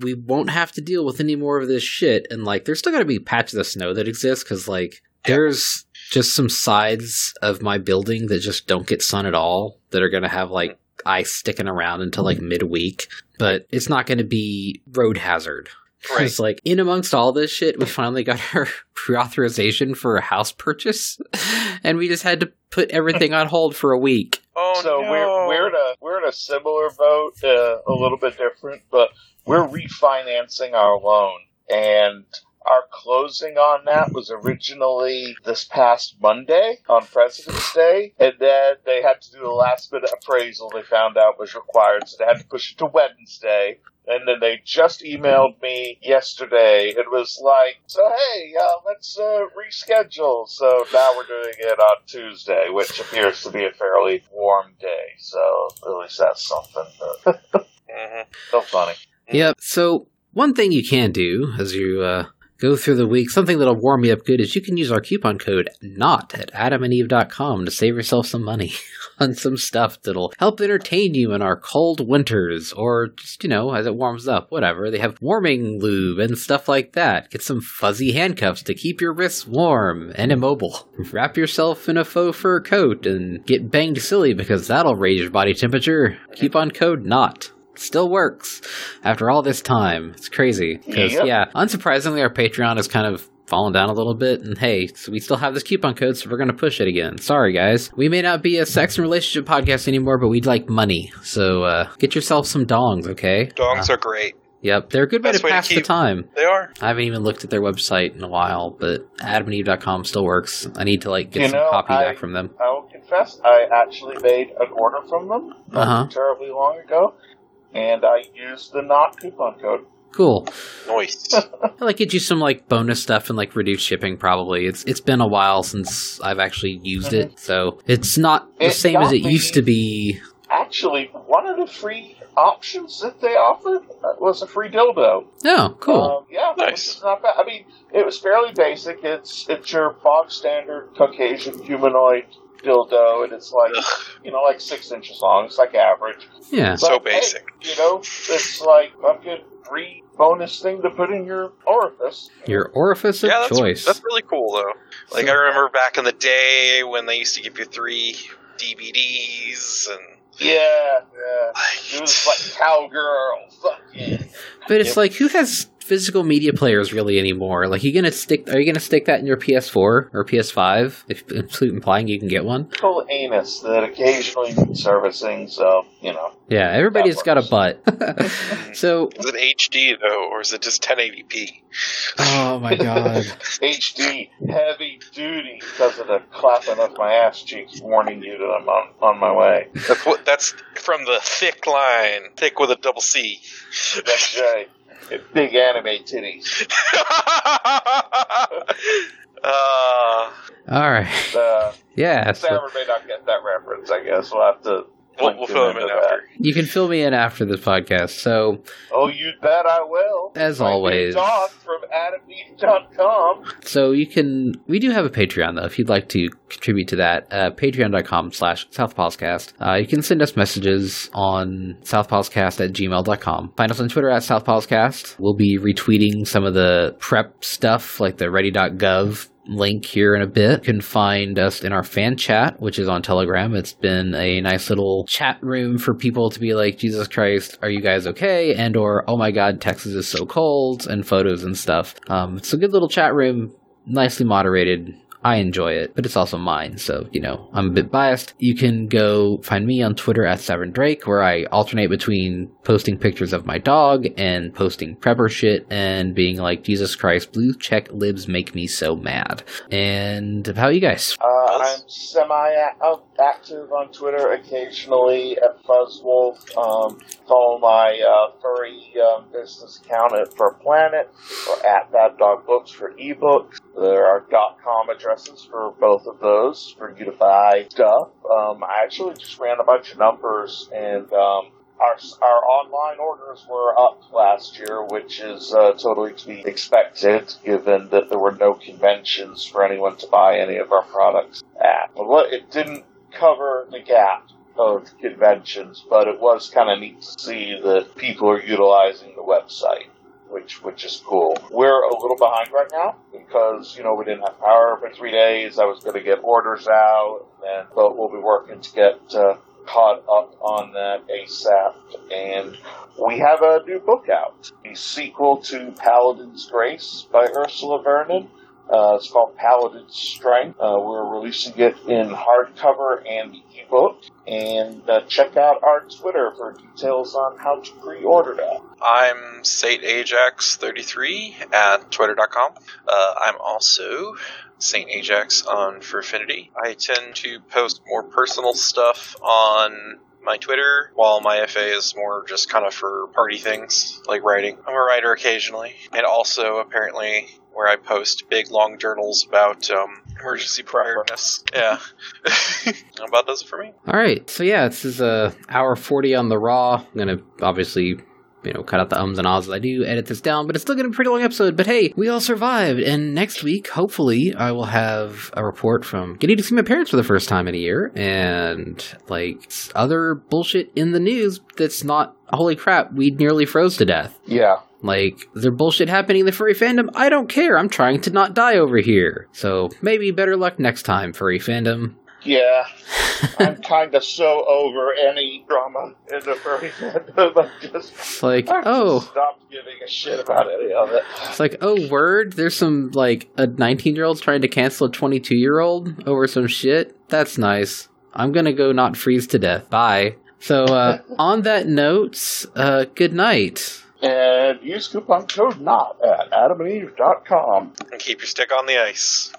we won't have to deal with any more of this shit. And, like, there's still got to be patches of snow that exist because, like, there's just some sides of my building that just don't get sun at all that are going to have, like, ice sticking around until, like, midweek. But it's not going to be road hazard. Because, right. like, in amongst all this shit, we finally got our pre-authorization for a house purchase, and we just had to put everything on hold for a week. Oh, so no. we're we're in a we're in a similar boat, uh, a little bit different, but we're refinancing our loan, and our closing on that was originally this past Monday on President's Day, and then they had to do the last-minute appraisal they found out was required, so they had to push it to Wednesday. And then they just emailed me yesterday. It was like, so hey, uh, let's uh, reschedule. So now we're doing it on Tuesday, which appears to be a fairly warm day. So at least that's something. But so funny. Yep. So one thing you can do as you uh, go through the week, something that'll warm me up good, is you can use our coupon code NOT at adam and eve dot com to save yourself some money. On some stuff that'll help entertain you in our cold winters, or just, you know, as it warms up, whatever. They have warming lube and stuff like that. Get some fuzzy handcuffs to keep your wrists warm and immobile. Wrap yourself in a faux fur coat and get banged silly because that'll raise your body temperature. Coupon code NOT. Still works after all this time. It's crazy. Because, yep. yeah, unsurprisingly, our Patreon is kind of fallen down a little bit, and hey, so we still have this coupon code, so we're going to push it again. Sorry, guys. We may not be a sex and relationship podcast anymore, but we'd like money. So uh, get yourself some dongs, okay? Dongs uh, are great. Yep, they're a good way to pass the time. They are. I haven't even looked at their website in a while, but adam and eve dot com still works. I need to, like, get you some know, copy I, back from them. I will confess, I actually made an order from them not uh-huh. terribly long ago, and I used the NOT coupon code. Cool. Nice. I'll like, get you some like bonus stuff and like reduced shipping probably. It's it's been a while since I've actually used mm-hmm. it, so it's not it the same as it used to be. Actually, one of the free options that they offered was a free dildo. Oh, cool. Um, yeah, nice. It's not bad. I mean, it was fairly basic. It's it's your bog standard Caucasian humanoid dildo, and it's like, you know, like six inches long. It's like average. Yeah, but, so basic. Hey, you know, it's like I'm good. Free bonus thing to put in your orifice. Your orifice of yeah, that's, choice. That's really cool, though. Like, I remember back in the day when they used to give you three D V Ds and... Yeah, yeah. It was like Cowgirl. Fuck yeah. But it's yep. like, who has physical media players really anymore? Like, you gonna stick? Are you gonna stick that in your P S four or P S five? If implying you can get one. Full anus that occasionally servicing, so you know. Yeah, everybody's got a butt. So is it H D though, or is it just ten eighty p? Oh my god. H D, heavy duty, because of the clapping of my ass cheeks, warning you that I'm on, on my way. That's, what, that's from the thick line, thick with a double C. That's right. Big anime titties. uh, All right. Uh, yeah. Sarah so. may not get that reference, I guess. We'll have to... We'll, we'll fill him in after. You can fill me in after this podcast, so... Oh, you bet I will. As I always. Dog from adam eve dot com. So you can... We do have a Patreon, though, if you'd like to contribute to that. Uh, Patreon.com slash SouthPawsCast. Uh, you can send us messages on SouthPawsCast at gmail dot com. Find us on Twitter at SouthPawsCast. We'll be retweeting some of the prep stuff, like the ready dot gov link here in a bit. You can find us in our fan chat, which is on Telegram. It's been a nice little chat room for people to be like, Jesus Christ, are you guys okay? And or, oh my god, Texas is so cold, and photos and stuff. Um, it's a good little chat room, nicely moderated. I enjoy it, but it's also mine, so, you know, I'm a bit biased. You can go find me on Twitter at SavernDrake, where I alternate between posting pictures of my dog and posting prepper shit and being like, Jesus Christ, blue check libs make me so mad. And how are you guys? Uh, I'm semi-active on Twitter occasionally at Fuzzwolf. Um, follow my uh, furry um, business account at Fur Planet, or at Bad Dog Books for ebooks. There are .com addresses for both of those for you to buy stuff. Um, I actually just ran a bunch of numbers, and um, our our online orders were up last year, which is uh, totally to be expected, given that there were no conventions for anyone to buy any of our products at. But it didn't cover the gap of conventions, but it was kind of neat to see that people are utilizing the website, which which is cool. We're a little behind right now because, you know, we didn't have power for three days. I was going to get orders out, and but we'll be working to get uh, caught up on that ASAP. And we have a new book out, the sequel to Paladin's Grace by Ursula Vernon. Uh, it's called Paladin's Strength. Uh, we're releasing it in hardcover and ebook. And uh, check out our Twitter for details on how to pre-order that. I'm Saint Ajax thirty-three at twitter dot com. Uh, I'm also Saint Ajax on Furfinity. I tend to post more personal stuff on my Twitter, while my F A is more just kind of for party things, like writing. I'm a writer occasionally, and also apparently where I post big long journals about um, emergency preparedness. Yeah. How about does it for me? All right. So yeah, this is uh, hour forty on the Raw. I'm going to obviously, you know, cut out the ums and ahs as I do, edit this down, but it's still going to be a pretty long episode. But hey, we all survived, and next week, hopefully, I will have a report from getting to see my parents for the first time in a year, and, like, other bullshit in the news that's not, holy crap, we nearly froze to death. Yeah. Like, there's bullshit happening in the furry fandom. I don't care. I'm trying to not die over here. So, maybe better luck next time, furry fandom. Yeah, I'm kind of so over any drama in the furry fandom. I just, it's like, I oh, just stopped giving a shit about any of it. It's like, oh, word, there's some, like, a nineteen-year-old trying to cancel a twenty-two-year-old over some shit? That's nice. I'm gonna go not freeze to death. Bye. So, uh, on that note, uh, good night. And use coupon code NOT at adam and eve dot com. And keep your stick on the ice.